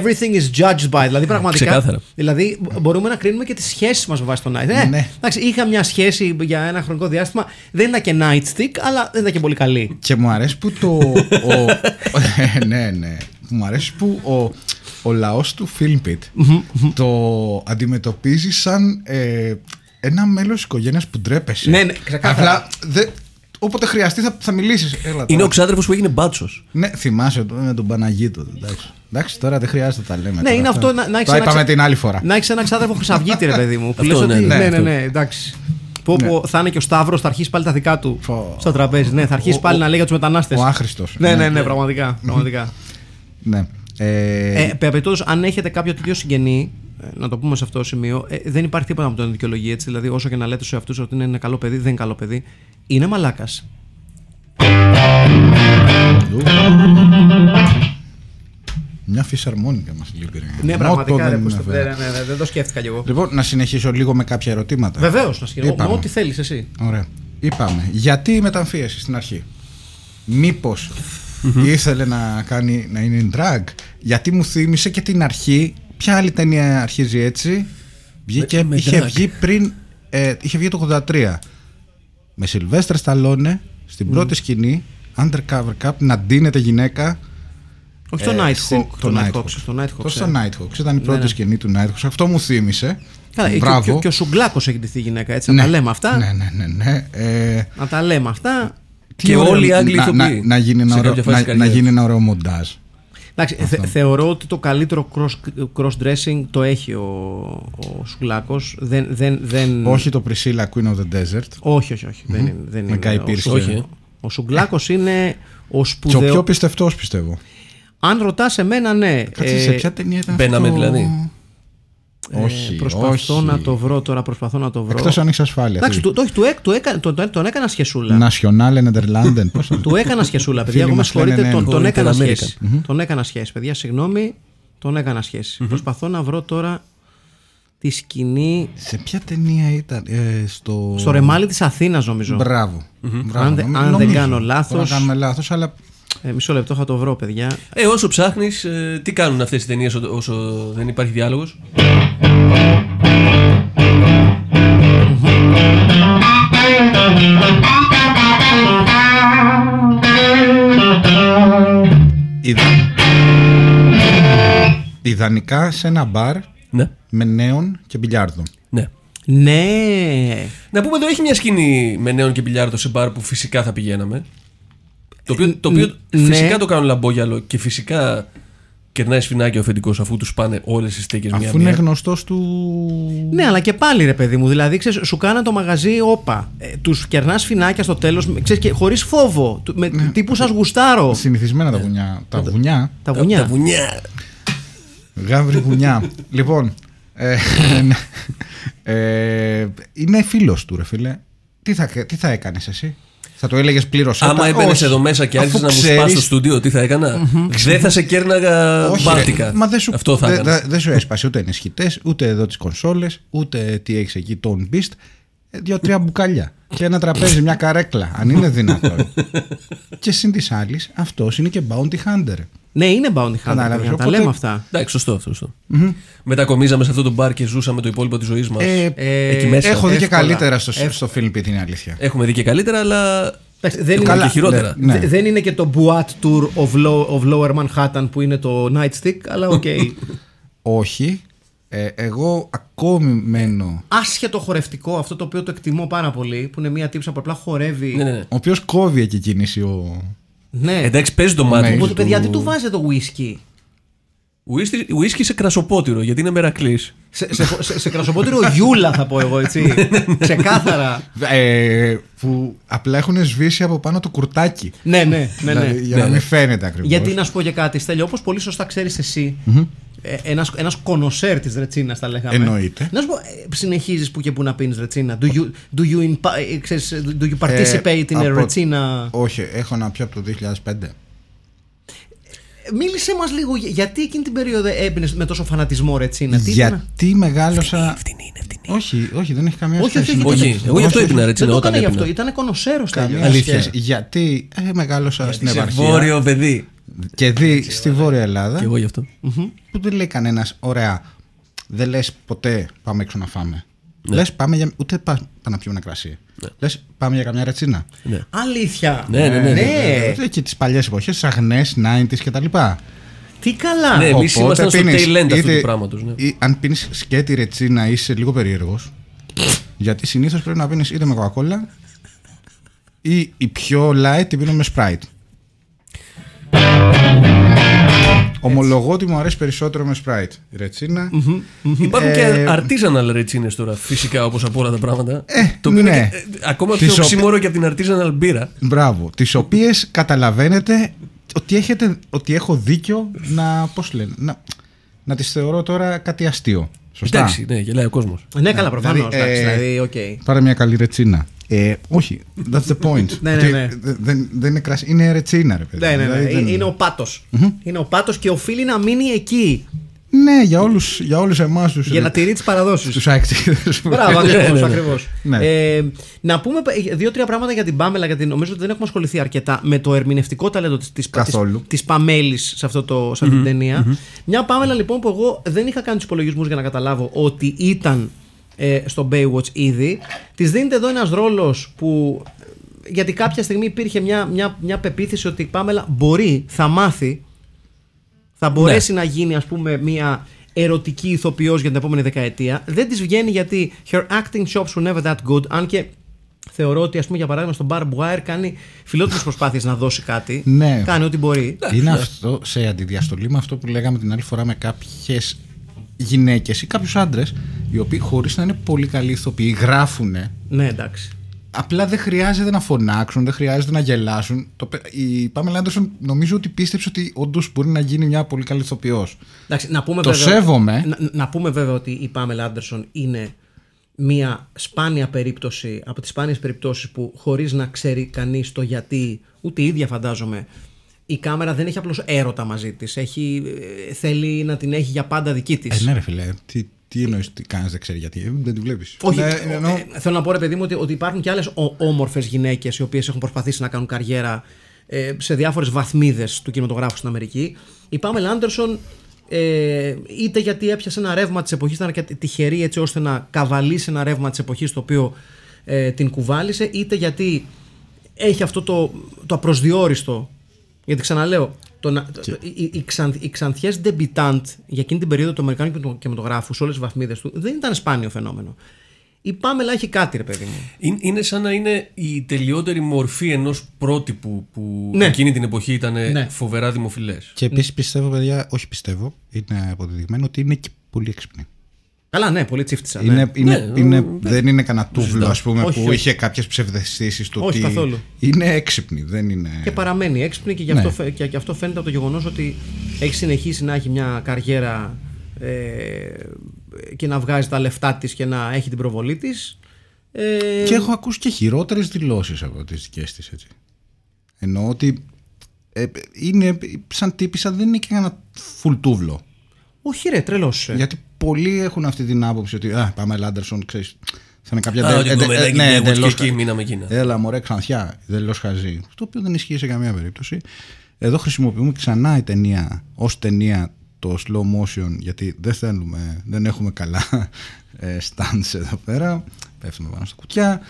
Everything is judged by. Δηλαδή, πραγματικά. Δηλαδή, μπορούμε να κρίνουμε και τις σχέσεις μας με βάση τον Night. Εντάξει, είχα μια σχέση για ένα χρονικό διάστημα. Δεν ήταν και Nightstick, αλλά δεν ήταν και πολύ καλή. Και μου αρέσει που το. Ναι, ναι. Μου αρέσει που ο λαός του Filmpit το αντιμετωπίζει σαν ένα μέλος οικογένειας που ντρέπεσαι. Ναι, ναι, ξεκάθαρα. Όποτε χρειαστεί θα μιλήσεις. Είναι ο ξάδερφος που έγινε μπάτσος. Ναι, θυμάσαι τον Παναγίτο. Εντάξει, τώρα δεν χρειάζεται να τα λέμε. Ναι, είναι αυτό. Το είπαμε την άλλη φορά. Να έχεις ένα ξάδερφο χρυσαυγίτη, ρε παιδί μου. Ναι, ναι, εντάξει. Πω, θα είναι και ο Σταύρος, θα αρχίσει πάλι τα δικά του στο τραπέζι. Ναι, θα αρχίσει πάλι να λέει για τους μετανάστες. Ο άχρηστος. Ναι, ναι, ναι, πραγματικά. Ναι. Περαπετώ, αν έχετε κάποιο τέτοιο συγγενή, να το πούμε σε αυτό το σημείο, δεν υπάρχει τίποτα από τον δικαιολογεί έτσι. Δηλαδή, όσο και να λέτε σε αυτούς ότι είναι ένα καλό παιδί, δεν είναι καλό παιδί. Είναι μαλάκας. Μια φυσαρμόνικα μας λείπει. Ναι, πραγματικά δεν το σκέφτηκα κι εγώ. Λοιπόν, να συνεχίσω λίγο με κάποια ερωτήματα. Βεβαίως, να συνεχίσω. Ό,τι θέλεις εσύ. Ωραία. Είπαμε, γιατί η μεταμφίεση στην αρχή. Μήπως ήθελε να κάνει να είναι drag. Γιατί μου θύμισε και την αρχή. Ποια άλλη ταινία αρχίζει έτσι? Βγήκε, είχε βγει πριν. Είχε βγει το 83 με Σιλβέστρε Σταλόνε στην πρώτη σκηνή. Undercover Cup, να ντύνεται γυναίκα. Όχι το Nighthawk. Το Nighthawk. Ήταν η πρώτη σκηνή του Nighthawk. Αυτό μου θύμισε. Καλά, και ο Σουγκλάκος έχει ντυθεί γυναίκα. Έτσι, να τα λέμε αυτά. Ναι. Να τα λέμε αυτά. Και όλοι οι Άγγλοι ηθοποιοί. Να γίνει ένα ωραίο μοντάζ. Εντάξει, θεωρώ ότι το καλύτερο cross-dressing το έχει ο Σουλάκος. Όχι το Priscilla Queen of the Desert. Όχι. Δεν είναι. Ο Σουλάκος είναι ο σπουδαίος. Ο πιο πιστευτός, πιστεύω. Αν ρωτάς εμένα, ναι. Κάτσε, σε ποια ταινία ήταν? Μπαίναμε δηλαδή. Όχι, προσπαθώ να το βρω τώρα. Εκτός αν έχεις ασφάλεια. Εντάξει, τον έκανα σχεσούλα. Nationale Nederlanden. Του έκανα σχεσούλα, παιδιά. Εγώ με συγχωρείτε, τον έκανα σχέση. Παιδιά, συγγνώμη, τον έκανα σχέση. Προσπαθώ να βρω τώρα τη σκηνή. Σε ποια ταινία ήταν? Στο ρεμάλι της Αθήνας, νομίζω. Μπράβο. Αν δεν κάνω λάθος. Αλλά. Μισό λεπτό, θα το βρω, παιδιά. Όσο ψάχνεις, τι κάνουν αυτές οι ταινίες όσο δεν υπάρχει διάλογος? Ιδανικά σε ένα μπαρ, ναι, με νέον και μπιλιάρδο. Ναι. Ναι. Να πούμε εδώ έχει μια σκηνή με νέον και μπιλιάρδο σε μπαρ που φυσικά θα πηγαίναμε. Το οποίο φυσικά το κάνουν λαμπόγιαλο και φυσικά κερνάει σφινάκι ο αφεντικός αφού τους πάνε όλες τις στέκες μία-μία. Αφού είναι γνωστός του. Ναι, αλλά και πάλι, ρε παιδί μου, δηλαδή ξέρεις, σου κάνα το μαγαζί, όπα. Τους κερνάς σφινάκια στο τέλος, ξέρεις, και χωρίς φόβο. Με τύπου σας γουστάρω. Συνηθισμένα τα βουνιά. Τα βουνιά. Γάβρι βουνιά. Λοιπόν. Είναι φίλος του, ρε φίλε. Τι θα έκανες εσύ? Θα το έλεγες πλήρως? Άμα έμπαινες εδώ μέσα και άρχισες να μου σπάς στο στούντιο, τι θα έκανα? Δεν θα σε κέρναγα μπάρτικα. Αυτό θα έκανα. Δεν σου έσπασε ούτε ενισχυτές, ούτε εδώ τις κονσόλες, ούτε τι έχεις εκεί, τον Beast. 2-3 μπουκάλια και ένα τραπέζι, μια καρέκλα, αν είναι δυνατόν. Και συν της άλλης, αυτός είναι και bounty hunter. Ναι, είναι bounty hunter. Τα λέμε αυτά. Εντάξει, σωστό. Μετακομίζαμε σε αυτό το μπαρ και ζούσαμε το υπόλοιπο της ζωής μας. Έχω δει και καλύτερα στο Filmpit, είναι αλήθεια. Έχουμε δει και καλύτερα, αλλά. Δεν είναι και χειρότερα. Δεν είναι και το Boat Tour of Lower Manhattan που είναι το Nightstick, αλλά οκ. Όχι. Εγώ ακόμη μένω. Άσχετο χορευτικό, αυτό το οποίο το εκτιμώ πάρα πολύ, που είναι μια τύψη που απλά χορεύει. Ναι. Ο οποίος κόβει εκεί κίνηση. Ναι. Εντάξει, παίζει το μάτι. Οπότε, παιδιά, τι του βάζετε το ουίσκι? Ουίσκι σε κρασοπότηρο, γιατί είναι μερακλής. Σε κρασοπότηρο γιούλα, θα πω εγώ, έτσι. Ξεκάθαρα. Που απλά έχουν σβήσει από πάνω το κουρτάκι. Ναι. Για να μην φαίνεται ακριβώς. Γιατί να σου πω για κάτι, Στέλιο, όπως πολύ σωστά ξέρεις εσύ. Ένας κονοσέρ της ρετσίνας, τα λέγαμε. Εννοείται. Να σου πω, συνεχίζεις που και που να πίνεις ρετσίνα? Do you participate in a ρετσίνα? Όχι, έχω να πιω από το 2005. Μίλησέ μας λίγο, γιατί εκείνη την περίοδο έμπαινες με τόσο φανατισμό ρετσίνα? Γιατί μεγάλωσα. Ευθυνή, Όχι, όχι, δεν έχει καμία σχέση. Εγώ γι' αυτό έπινα. Δεν το έκανα γι' αυτό. Ήταν κονοσέρος τελείως. Αλήθεια. Γιατί μεγάλωσα στην επαρχία. Βόρειο παιδί. Και δει στη Βόρεια Ελλάδα. Και εγώ γι' αυτό. Που δεν λέει κανένας, ωραία. Δεν λες ποτέ πάμε έξω να φάμε. Ναι. Λες πάμε για. Ούτε πάμε να πιούμε ένα κρασί. Ναι. Λες πάμε για καμιά ρετσίνα. Ναι. Αλήθεια! Ναι. Και τις παλιές εποχές, αγνές, 90s κτλ. Τι καλά! Ναι, εμείς ήμασταν στο tail end αυτού του πράγματος. Ναι. Αν πίνεις σκέτη ρετσίνα, είσαι λίγο περίεργος. Γιατί συνήθως πρέπει να πίνεις είτε με κοκακόλα ή η πιο light την πίνω με σπράιτ. Ομολογώ ότι μου αρέσει περισσότερο με σπράιτ ρετσίνα. Υπάρχουν και artisanal ρετσίνες τώρα, φυσικά, όπως από όλα τα πράγματα. Το οποίο είναι ακόμα πιο οξύμορο και από την artisanal μπύρα. Μπράβο. Τις οποίες καταλαβαίνετε ότι έχω δίκιο να. Πώς λένε, να τις θεωρώ τώρα κάτι αστείο. Σωστά. Εντάξει, ναι, γελάει ο κόσμος. Ναι, καλά, προφανώς. Πάρε μια καλή ρετσίνα. Όχι, that's the point. Δεν είναι κρασί, είναι ρετσίνα, ρε παιδί. Είναι ο πάτος. Είναι ο πάτος και οφείλει να μείνει εκεί. Ναι, για όλους εμάς τους. Για να τηρεί τις παραδόσεις. Τους άξιδες. Μπράβο, ακριβώς. Να πούμε δύο-τρία πράγματα για την Πάμελα, γιατί νομίζω ότι δεν έχουμε ασχοληθεί αρκετά με το ερμηνευτικό ταλέντο της Παμέλης σε αυτή την ταινία. Μια Πάμελα λοιπόν που εγώ δεν είχα κάνει τους υπολογισμούς για να καταλάβω ότι ήταν στο Baywatch ήδη. Της δίνεται εδώ ένας ρόλος που, γιατί κάποια στιγμή υπήρχε μια πεποίθηση ότι η Πάμελα μπορεί, θα μάθει, θα μπορέσει να γίνει, ας πούμε, μια ερωτική ηθοποιός για την επόμενη δεκαετία. Δεν της βγαίνει γιατί her acting chops were never that good. Αν και θεωρώ ότι, ας πούμε, για παράδειγμα στο Barb Wire κάνει φιλότιμες προσπάθειες να δώσει κάτι. Ναι. Κάνει ό,τι μπορεί. Είναι αυτό σε αντιδιαστολή με αυτό που λέγαμε την άλλη φορά με κάποιες γυναίκες ή κάποιους άντρες, οι οποίοι χωρίς να είναι πολύ καλοί ηθοποιοί γράφουνε. Ναι, εντάξει. Απλά δεν χρειάζεται να φωνάξουν, δεν χρειάζεται να γελάσουν. Η Pamela Anderson νομίζω ότι πίστεψε ότι όντως μπορεί να γίνει μια πολύ καλή ηθοποιός. Εντάξει, το σέβομαι. Να πούμε βέβαια ότι η Pamela Anderson είναι μια σπάνια περίπτωση, από τις σπάνιες περιπτώσεις που χωρίς να ξέρει κανείς το γιατί, ούτε η ίδια φαντάζομαι, η κάμερα δεν έχει απλώς έρωτα μαζί της. Θέλει να την έχει για πάντα δική της. Ναι, ρε φίλε. Τι εννοείς ότι κανένας δεν ξέρει γιατί, δεν τη βλέπεις. Όχι, θέλω να πω, ρε παιδί μου, ότι υπάρχουν και άλλες όμορφες γυναίκες οι οποίες έχουν προσπαθήσει να κάνουν καριέρα σε διάφορες βαθμίδες του κινηματογράφου στην Αμερική. Η Pamela Anderson, είτε γιατί έπιασε ένα ρεύμα της εποχής, ήταν τυχερή έτσι ώστε να καβαλήσει ένα ρεύμα της εποχής το οποίο την κουβάλισε, είτε γιατί έχει αυτό το απροσδιόριστο. Γιατί ξαναλέω, οι ξανθιές ντεμπιτάντ για εκείνη την περίοδο του Αμερικάνικου κινηματογράφου σε όλες τις βαθμίδες του δεν ήταν σπάνιο φαινόμενο. Η Πάμελα έχει κάτι, ρε παιδί μου. Είναι σαν να είναι η τελειότερη μορφή ενός πρότυπου που εκείνη την εποχή ήταν φοβερά δημοφιλές. Και επίσης πιστεύω, παιδιά, όχι πιστεύω, είναι αποδεδειγμένο ότι είναι και πολύ έξυπνη. Καλά, ναι, πολύ τσίφτησα. Δεν είναι κανένα τούβλο, ας πούμε, που είχε κάποιες ψευδαισθήσεις του. Όχι, καθόλου. Είναι έξυπνη, δεν είναι. Και παραμένει έξυπνη και γι' αυτό φαίνεται από το γεγονός ότι έχει συνεχίσει να έχει μια καριέρα και να βγάζει τα λεφτά της και να έχει την προβολή της. Και έχω ακούσει και χειρότερες δηλώσεις από τις δικές της. Εννοώ ότι είναι σαν τύπησα, δεν είναι και ένα φουλτούβλο. Όχι, ρε, τρελός. Γιατί πολλοί έχουν αυτή την άποψη ότι Pamela Anderson, ξέρεις, θα είναι κάποια έλα μωρέ ξανθιά, εντελώς χαζή. Το οποίο δεν ισχύει σε καμία περίπτωση. Εδώ χρησιμοποιούμε ξανά η ταινία ως ταινία το slow motion, γιατί δεν έχουμε καλά stunts εδώ πέρα. Πέφτουμε πάνω στα κουτιά.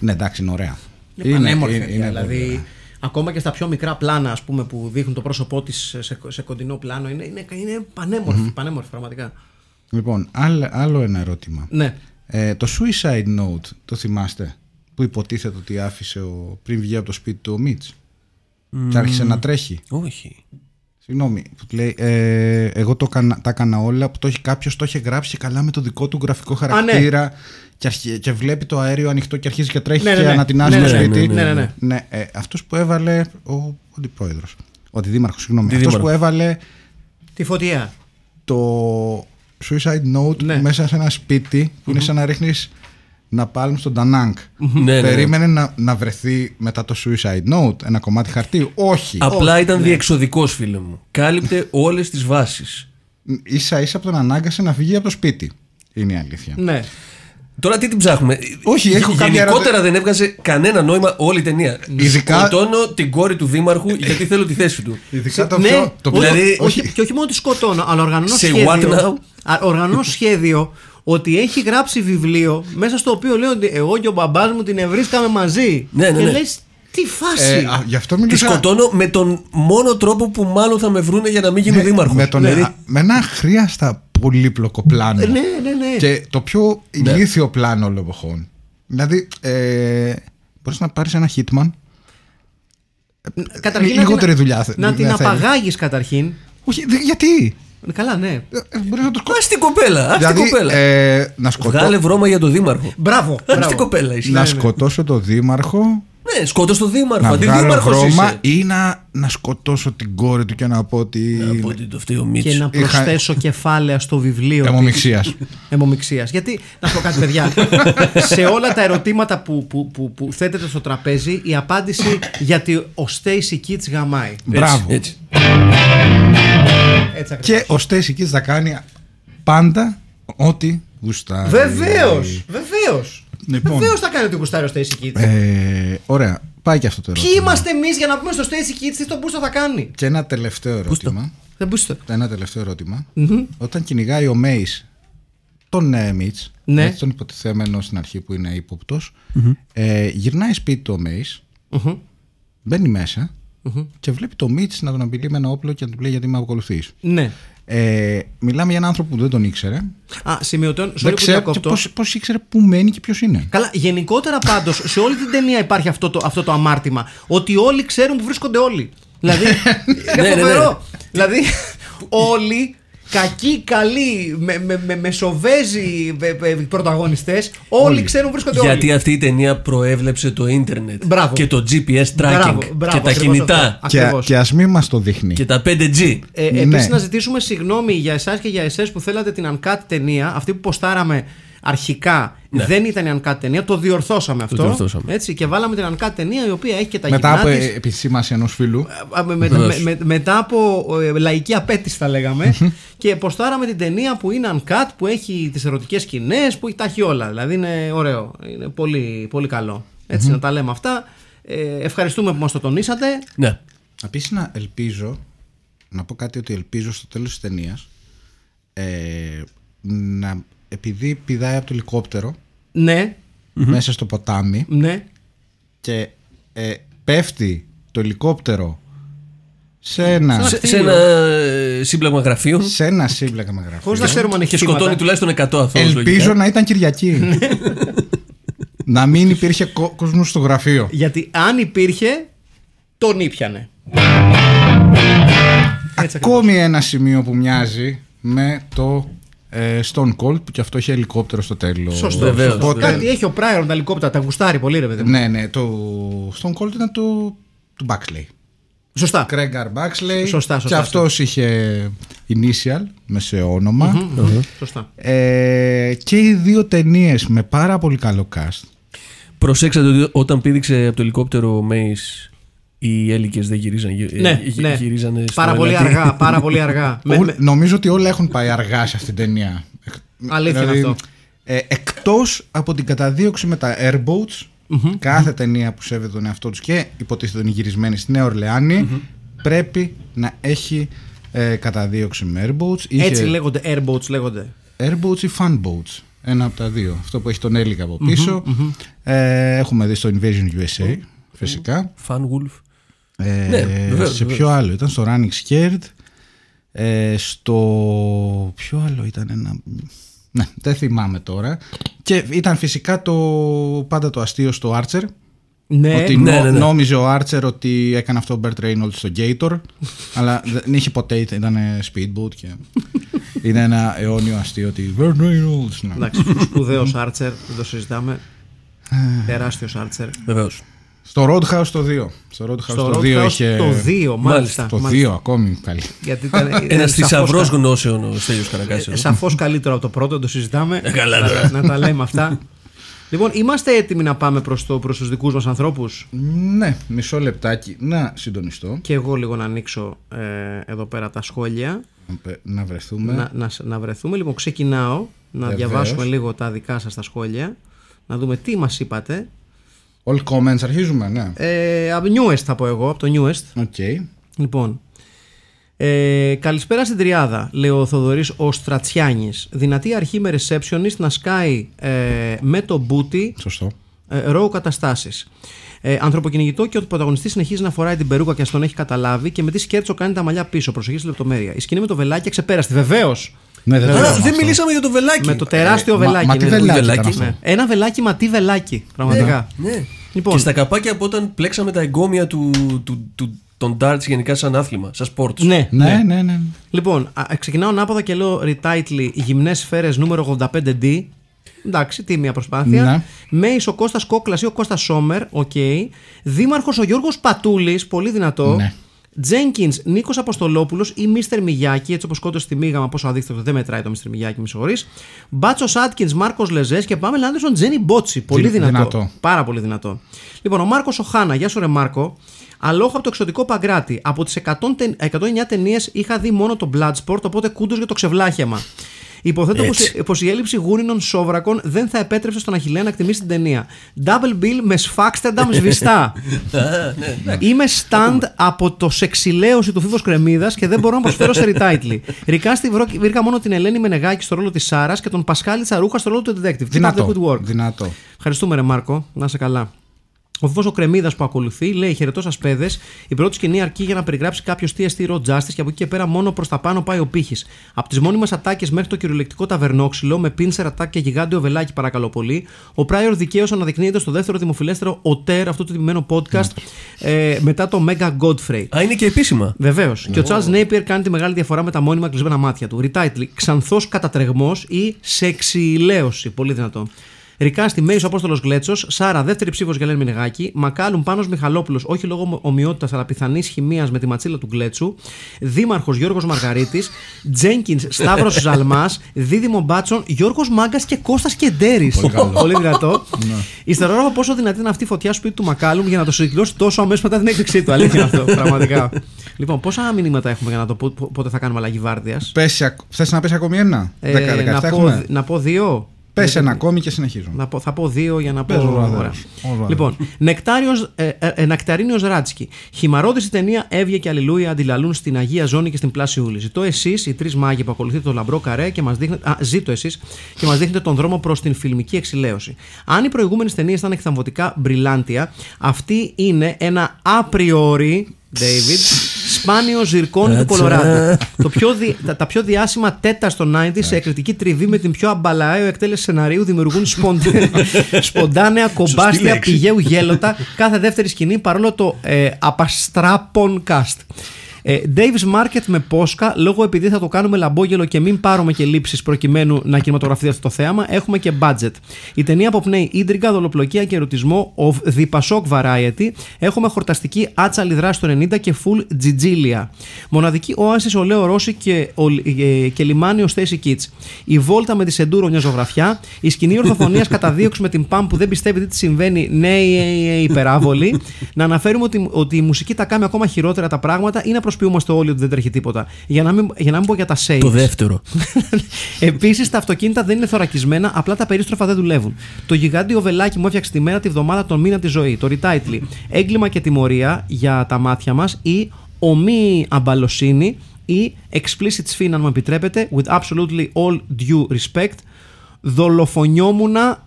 Ναι, εντάξει, είναι ωραία. Είναι δηλαδή. Ακόμα και στα πιο μικρά πλάνα, ας πούμε, που δείχνουν το πρόσωπό της σε κοντινό πλάνο, είναι πανέμορφη, πανέμορφη πραγματικά. Λοιπόν, άλλο ένα ερώτημα. Ναι. Το suicide note, το θυμάστε, που υποτίθεται ότι άφησε πριν βγει από το σπίτι του ο Μίτς και άρχισε να τρέχει. Όχι. Συγγνώμη, που λέει, εγώ τα έκανα όλα, που κάποιος το είχε γράψει καλά με το δικό του γραφικό χαρακτήρα. Α, ναι. Και βλέπει το αέριο ανοιχτό και αρχίζει και τρέχει και ανατινάζει το σπίτι. Ναι. Αυτός που έβαλε ο αντιπρόεδρος, ο αντιδήμαρχος, συγγνώμη. Αυτός που έβαλε τη φωτιά, το suicide note μέσα σε ένα σπίτι που είναι σαν να ρίχνεις να πάλουν στον Τανάνκ. Περίμενε να βρεθεί μετά το suicide note ένα κομμάτι χαρτί. Όχι. Απλά ήταν διεξοδικός, φίλε μου. Κάλυπτε όλες τις βάσεις. Ίσα ίσα που τον ανάγκασε να φύγει από το σπίτι. Είναι η αλήθεια. Ναι. Τώρα τι την ψάχνουμε. Όχι, γενικότερα δεν έβγαζε κανένα νόημα όλη η ταινία. Ειδικά. Σκοτώνω την κόρη του Δήμαρχου γιατί θέλω τη θέση του. Ειδικά το πιο. Δηλαδή, και όχι μόνο τη σκοτώνω, αλλά οργανώνω σχέδιο. Οργανώνω σχέδιο ότι έχει γράψει βιβλίο μέσα στο οποίο λέει ότι εγώ και ο μπαμπάς μου την ευρίσκαμε μαζί. Ναι, ναι. Και λες, τι φάση. Γι' αυτό μιλούσα. Τη σκοτώνω με τον μόνο τρόπο που μάλλον θα με βρούνε για να μην γίνω δήμαρχος. Με ένα αχρίαστα πολύπλοκο πλάνο. Ναι, ναι, ναι. Και το πιο ηλίθιο πλάνο όλων εποχών. Δηλαδή, μπορείς να πάρεις ένα hitman. Λιγότερη δουλειά. Να την απαγάγεις καταρχήν. Όχι, γιατί. Καλά, ναι. Μπορείς να το σκοτώσεις. Άστη κοπέλα. Βγάλε βρώμα για τον δήμαρχο. Μπράβο. Άστη κοπέλα. Να σκοτώσω τον δήμαρχο. Ναι, σκότωσε τον δήμαρχο. Να βγάλω χρώμα ή να σκοτώσω την κόρη του και να πω ότι. Και να προσθέσω κεφάλαια στο βιβλίο. Αιμομιξίας. Γιατί, να πω κάτι, παιδιά. Σε όλα τα ερωτήματα που θέτεται στο τραπέζι, η απάντηση γιατί ο Stacy Keats γαμάει. Μπράβο. Έτσι. Και ο Stacy Keats θα κάνει πάντα ό,τι γουστάει. Βεβαίως. Λοιπόν, βεβαίως θα κάνει ότι γουστάρει ο Stacy Keats. Ωραία, πάει και αυτό το ερώτημα. Ποιοι είμαστε εμείς για να πούμε στο Stacy Keats τι τον Μπούστο θα κάνει. Και ένα τελευταίο ερώτημα. Mm-hmm. Όταν κυνηγάει ο Maze τον Mitch, ναι, τον υποτιθέμενο στην αρχή που είναι ύποπτος, γυρνάει σπίτι του ο Maze, μπαίνει μέσα και βλέπει το Mitch να τον απειλεί με ένα όπλο και να του λέει γιατί με ακολουθείς. Ναι. Μιλάμε για έναν άνθρωπο που δεν τον ήξερε. Σημειωτέων, δεν ξέρω πώς ήξερε που μένει και ποιος είναι. Καλά, γενικότερα πάντως σε όλη την ταινία υπάρχει αυτό το αμάρτημα. Ότι όλοι ξέρουν που βρίσκονται όλοι. Δηλαδή, είναι φοβερό. Δηλαδή, όλοι, κακοί, καλοί, μεσοβέζοι πρωταγωνιστές, όλοι ξέρουν που βρίσκονται όλοι. Γιατί αυτή η ταινία προέβλεψε το ίντερνετ και το GPS tracking και τα κινητά. Και ας μην μας το δείχνει. Και τα 5G. Επίσης, να ζητήσουμε συγγνώμη για εσάς και για εσές που θέλατε την uncut ταινία, αυτή που ποστάραμε αρχικά. Ναι. Δεν ήταν η uncut ταινία, το διορθώσαμε αυτό. Έτσι, και βάλαμε την uncut ταινία η οποία έχει και τα γυμνά της. Μετά από επισήμαση ενός φίλου. Μετά από λαϊκή απέτηση, θα λέγαμε. Και ποστάραμε την ταινία που είναι uncut, που έχει τις ερωτικές σκηνές, που τα έχει όλα. Δηλαδή είναι ωραίο. Είναι πολύ, πολύ καλό. Έτσι, να τα λέμε αυτά. Ευχαριστούμε που μας το τονίσατε. Ναι. Επίσης, να πω κάτι ότι ελπίζω στο τέλος της ταινίας να. Επειδή πηδάει από το ελικόπτερο, ναι, μέσα στο ποτάμι, ναι, και πέφτει το ελικόπτερο σε ένα σύμπλεγμα γραφείου. Πώς να ξέρουμε αν έχει θύματα. Και σκοτώνει τουλάχιστον 100 αθώους. Ελπίζω να ήταν Κυριακή. Να μην υπήρχε κόσμος στο γραφείο. Γιατί αν υπήρχε, τον ήπιανε. Ακόμη ένα σημείο που μοιάζει με το Stone Cold, που και αυτό είχε ελικόπτερο στο τέλος. Σωστό, βέβαια. Κάτι έχει ο Prior με τα ελικόπτερα, τα γουστάρει πολύ, ρε παιδί μου. Ναι, ναι. Το Stone Cold ήταν του Buxley. Σωστά. Κρέγκαρ Buxley. Σωστά. Και αυτός είχε initial, με σε όνομα. Σωστά. Και οι δύο ταινίες με πάρα πολύ καλό cast. Προσέξατε ότι όταν πήδηξε από το ελικόπτερο ο Maze, οι έλικες δεν γυρίζανε. Ναι. Πάρα πολύ αργά. Νομίζω ότι όλα έχουν πάει αργά σε αυτήν την ταινία. Αλήθεια δηλαδή, αυτό. Εκτός από την καταδίωξη με τα Airboats, κάθε ταινία που σέβεται τον εαυτό τους και υποτίθεται είναι γυρισμένη στη Νέα Ορλεάνη, πρέπει να έχει καταδίωξη με Airboats. Έτσι λέγονται, Airboats. Airboats ή Funboats. Ένα από τα δύο. Αυτό που έχει τον έλικα από πίσω. Έχουμε δει στο Invasion USA. Φυσικά. Fan Wolf. Ναι, βεβαίως, σε ποιο άλλο ήταν, στο Running Scared. Στο ποιο άλλο ήταν ένα. Ναι, δεν θυμάμαι τώρα. Και ήταν φυσικά πάντα το αστείο στο Archer. Ναι, ότι ναι. Νόμιζε ο Archer ότι έκανε αυτό ο Bert Reynolds στο Gator. Αλλά δεν είχε ποτέ, ήταν speedboat και είναι ένα αιώνιο αστείο ότι Bert Reynolds. Εντάξει, σπουδαίος Archer, δεν το συζητάμε. Τεράστιος Archer. Βεβαίως. Στο Roadhouse το 2. Το 2 ακόμη καλή. Ένας θησαυρός γνώσεων ο Στέλιος Καρακάσης. Σαφώς καλύτερο από το πρώτο, το συζητάμε. Να τα λέμε αυτά. Λοιπόν, είμαστε έτοιμοι να πάμε προς τους δικούς μας ανθρώπους. Ναι, μισό λεπτάκι να συντονιστώ. Και εγώ λίγο να ανοίξω εδώ πέρα τα σχόλια. Να βρεθούμε. Λοιπόν, ξεκινάω να διαβάσουμε λίγο τα δικά σας τα σχόλια, να δούμε τι μας είπατε. All comments, αρχίζουμε, ναι. Από newest θα πω εγώ, από το newest. Okay. Λοιπόν, καλησπέρα στην τριάδα, λέει ο Θοδωρής ο Στρατσιάνης. Δυνατή αρχή με receptionist να σκάει με το μπούτι. Σωστό. Ροου καταστάσεις. Ανθρωποκυνηγητό και ότι ο πρωταγωνιστής συνεχίζει να φοράει την περούκα και ας τον έχει καταλάβει και με τι σκέρτσο κάνει τα μαλλιά πίσω. Προσοχή στη λεπτομέρεια. Η σκηνή με το βελάκι ξεπέραστη, βεβαίως. Ναι, δεν μιλήσαμε για το βελάκι. Με το τεράστιο βελάκι. Μα τι βελάκι. Ναι. Ένα βελάκι, μα τι βελάκι. Πραγματικά. Ναι. Λοιπόν. Και στα καπάκια από όταν πλέξαμε τα εγκόμια των darts γενικά σαν άθλημα, σαν σπορτ. Ναι. Λοιπόν, ξεκινάω ανάποδα και λέω retitle γυμνές σφαίρες νούμερο 85D. Εντάξει, τίμια προσπάθεια. Ναι. Μέης ο Κώστας Κόκλας ή ο Κώστας Σόμερ. Okay. Δήμαρχος ο Γιώργος Πατούλης, πολύ δυνατό. Ναι. Τζένκινς Νίκος Αποστολόπουλος ή Μίστερ Μιγιάκη, έτσι όπως σκότωσε στη Μίγαμα, πόσο αδίκτατο, δεν μετράει το Μίστερ Μιγιάκη, με συγχωρείς. Μπάτσος Άτκινς, Μάρκος Λεζές και Πάμελα Άντερσον, Τζένι Μπότσι. Πολύ δυνατό. Πάρα πολύ δυνατό. Λοιπόν, ο Μάρκος Οχάνα, γεια σου ρε Μάρκο. Αλόχο από το εξωτικό Παγκράτη. Από τις 109 ταινίες είχα δει μόνο το Bloodsport, οπότε κούντος για το ξεβλάχιαμα. Υποθέτω πως η έλλειψη γούρινων σόβρακων δεν θα επέτρεψε στον Αχιλλέα να εκτιμήσει την ταινία. Double bill με Σφάξτερνταμ σβηστά. Είμαι stand από το σεξιλέωση του Φίβος Κρεμμύδας και δεν μπορώ να προσφέρω σε retitle. Ρικάστη βρήκα μόνο την Ελένη Μενεγάκη στο ρόλο της Σάρας και τον Πασκάλη Τσαρούχα στο ρόλο του detective. Δυνατό. Ευχαριστούμε ρε Μάρκο, να είσαι καλά. Ο Φίβος ο Κρεμμύδας που ακολουθεί λέει: Χαιρετώ σας παιδες. Η πρώτη σκηνή αρκεί για να περιγράψει κάποιο τι εστί Raw Justice και από εκεί και πέρα μόνο προς τα πάνω πάει ο πύχης. Από τις μόνιμες ατάκες μέχρι το κυριολεκτικό ταβερνόξυλο με πίνσερ ατάκ και γιγάντιο βελάκι, παρακαλώ πολύ. Ο Prior δικαίως αναδεικνύεται στο δεύτερο δημοφιλέστερο οτέρ αυτού του τιμημένου podcast μετά το Mega Godfrey. Α, είναι και επίσημα. Βεβαίως. Και ο Charles Napier κάνει τη μεγάλη διαφορά με τα μόνιμα κλεισμένα μάτια του. Retitle: Ξανθός κατατρεγμός ή σεξιλέωση. Πολύ δυνατό. Ρικάστη, Μέης ο Απόστολος Γκλέτσος, Σάρα, δεύτερη ψήφος για Ελένη Μενεγάκη, Μακάλουμ, Πάνος Μιχαλόπουλος, όχι λόγω ομοιότητας αλλά πιθανής χημίας με τη ματσίλα του Γκλέτσου, Δήμαρχος Γιώργος Μαργαρίτης, Τζένκινς, Σταύρος Ζαλμάς, Δίδυμο Μπάτσον, Γιώργος Μάγκας και Κώστας Κεντέρης. Πολύ δυνατό. Ιστερόγραφα πόσο δυνατή είναι αυτή η φωτιά σπίτι του Μακάλουμ για να το συγκλώσει τόσο αμέσως μετά την έκρηξή του. Αλήθεια αυτό, πραγματικά. Λοιπόν, πόσα μηνύματα έχουμε για να το πότε θα κάνουμε αλλαγή βάρδιας. Θες να πες ακόμη ένα? 17. Να πω δύο. Πες ένα ακόμη και συνεχίζω. Θα πω δύο για να πω. Λοιπόν, Νεκταρίνιος Ράτσκι. Χυμαρόδης η ταινία Εύγε και Αλληλούια αντιλαλούν στην Αγία Ζώνη και στην Πλάση Ούλη. Ζητώ εσείς, οι τρεις μάγοι που ακολουθείτε το λαμπρό καρέ και μας δείχνετε. Ζήτω εσείς και μας δείχνετε τον δρόμο προς την φιλμική εξηλαίωση. Αν οι προηγούμενες ταινίες ήταν εκθαμβωτικά μπριλάντια, αυτή είναι ένα απριόρι. David, σπάνιο ζυρκόνι του Κολοράντου. Τα πιο διάσημα τέτα στο 90's σε εκρητική τριβή με την πιο αμπαλαέο εκτέλεση σεναρίου δημιουργούν σποντάνεα κομπάστια πηγαίου γέλοτα κάθε δεύτερη σκηνή παρόλο το απαστράπον cast. Davis Market με Πόσκα, λόγω επειδή θα το κάνουμε λαμπόγελο και μην πάρουμε και λήψεις προκειμένου να κινηματογραφεί αυτό το θέαμα, έχουμε και budget. Η ταινία αποπνέει ίντριγκα, δολοπλοκία και ερωτισμό of the Pasok variety. Έχουμε χορταστική άτσαλη δράση του 90 και full τζιτζίλια. Μοναδική όαση ο Λέο Ρώση και λιμάνι ο Stacy Keats. Η βόλτα με τη Σεντούρο μια ζωγραφιά. Η σκηνή ορθοφωνίας καταδίωξη με την Παμ που δεν πιστεύει τι τη συμβαίνει, υπεράβολη. Να αναφέρουμε ότι η μουσική τα κάνει ακόμα χειρότερα τα πράγματα ή να προσποιούμαστε όλοι ότι δεν τρέχει τίποτα. Για να μην πω για τα saves. Το δεύτερο. Επίσης, τα αυτοκίνητα δεν είναι θωρακισμένα, απλά τα περίστροφα δεν δουλεύουν. Το γιγάντιο βελάκι μου έφτιαξε τη μέρα, τη βδομάδα, τον μήνα, τη ζωή. Το retitle: Έγκλημα και τιμωρία για τα μάτια μας ή ομοίη αμπαλοσύνη ή explicit spin, αν μου επιτρέπετε, with absolutely all due respect. Δολοφονιόμουνα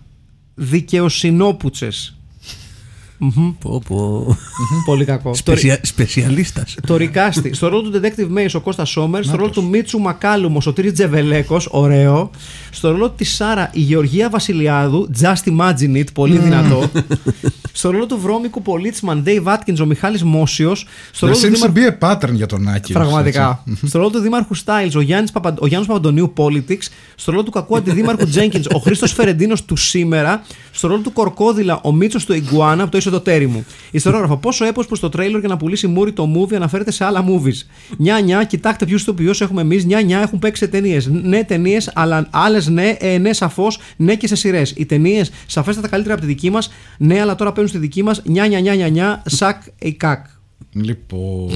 δικαιοσυνόπουτσες. Πολύ κακό. Σπεσιαλίστας. Το ρικάστη. Στο ρόλο του detective Maze ο Κώστας Σόμερ. Στο ρόλο του Μίτσου Μακάλουμ ο Σωτήρης Τζεβελέκος. Ωραίο. Στο ρόλο της Σάρα η Γεωργία Βασιλιάδου. Just imagine it. Πολύ δυνατό. Στο ρόλο του βρώμικου πολίτσμαν Dave Atkins ο Μιχάλης Μόσιος. There seems to be a pattern για τον Άκη. Πραγματικά. Στο ρόλο του δήμαρχου Styles ο Γιάννης Παπαντονίου Politics. Στο ρόλο του κακού αντιδήμαρχου Jenkins ο Χρήστος Φερεντίνος του σήμερα. Στο ρόλο του Κορκόδηλα ο Μίτσος του Ιγκουάνα από το Ίσο το τέρι μου. Ιστορόγραφο. Πόσο έπος που στο τρέιλερ για να πουλήσει μούρι το movie αναφέρεται σε άλλα movies. Νιά, κοιτάξτε ποιους ηθοποιούς έχουμε εμείς. Νιά, έχουν παίξει ταινίες. Ναι, ταινίες, αλλά άλλες ναι, σαφώς, ναι και σε σειρές. Οι ταινίες σαφέστατα καλύτερα από τη δική μας. Ναι, αλλά τώρα παίρνουν στη δική μας. Νιά, σακ, εικακ. Λοιπόν,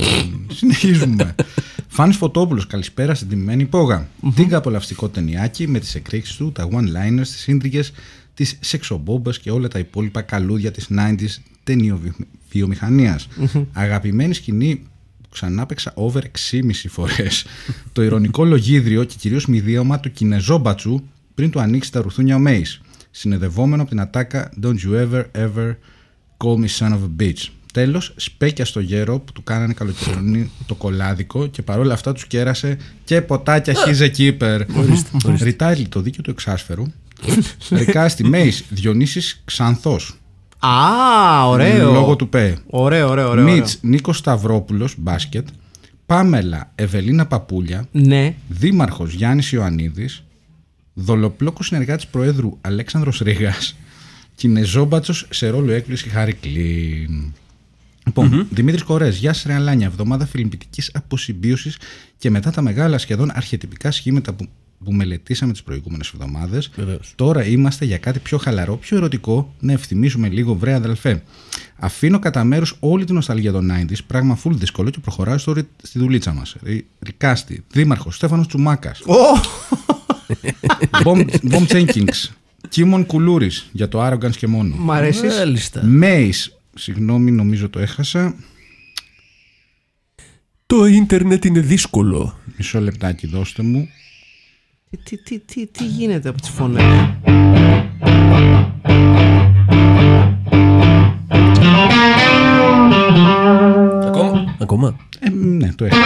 συνεχίζουμε. Φάνης Φωτόπουλος, καλησπέρα στην τιμημένη υπόγα. Τίγκα απολαυστικό ταινιάκι με τις εκρήξεις του, τα one-liners, τις ίντριγες, τις σεξομπόμπες και όλα τα υπόλοιπα καλούδια της 90s ταινιοβιομηχανίας. Αγαπημένη σκηνή, ξανά παίξα over 6,5 φορές. Το ηρωνικό λογίδριο και κυρίως μηδίωμα του Κινεζόμπατσου πριν του ανοίξει τα ρουθούνια ο Maze. Συνεδευόμενο από την ατάκα Don't you ever, ever call me son of a bitch. Τέλος, σπέκια στο γέρο που του κάνανε καλοκαιρινή το κολάδικο και παρόλα αυτά τους κέρασε και ποτάκια χίζε κύπερ. Ριτάριλ το δίκαιο του εξάσφαιρου. Ρικάστη Μέης, Διονύσης Ξανθός. Α, ωραίο. Λόγω του ΠΕ. Ωραίο. Μίτς, Νίκος Σταυρόπουλος, μπάσκετ. Πάμελα, Ευελίνα Παπούλια. Ναι. Δήμαρχος, Γιάννης Ιωαννίδης. Δολοπλόκος συνεργάτης Προέδρου, Αλέξανδρος Ρήγας. Κινεζόμπατσος σε ρόλο έκπληξη, Χάρη Κλίν. Λοιπόν, Δημήτρης Κορές, γεια σας ρε Αλάνια, εβδομάδα φιλμπιτικής αποσυμπίωσης και μετά τα μεγάλα σχεδόν αρχετυπικά σχήματα που μελετήσαμε τις προηγούμενες εβδομάδες. Βεβαίως. Τώρα είμαστε για κάτι πιο χαλαρό, πιο ερωτικό, να ευθυμίσουμε λίγο, βρε αδελφέ. Αφήνω κατά μέρος όλη την νοσταλγία των 90s, πράγμα full δύσκολο, και προχωράω στη δουλίτσα μας. Ρικάστη, Δήμαρχος, Στέφανος Τσουμάκας. Μπομ Τσένκινγκς, Κίμων Κουλούρης, για το Άραγκανς και μόνο. Μ' αρέσει. Μέης. Συγγνώμη, νομίζω το έχασα. Το ίντερνετ είναι δύσκολο. Μισό λεπτάκι, δώστε μου. Τι γίνεται από τις φωνές. Ακόμα. Ναι, το έχασα.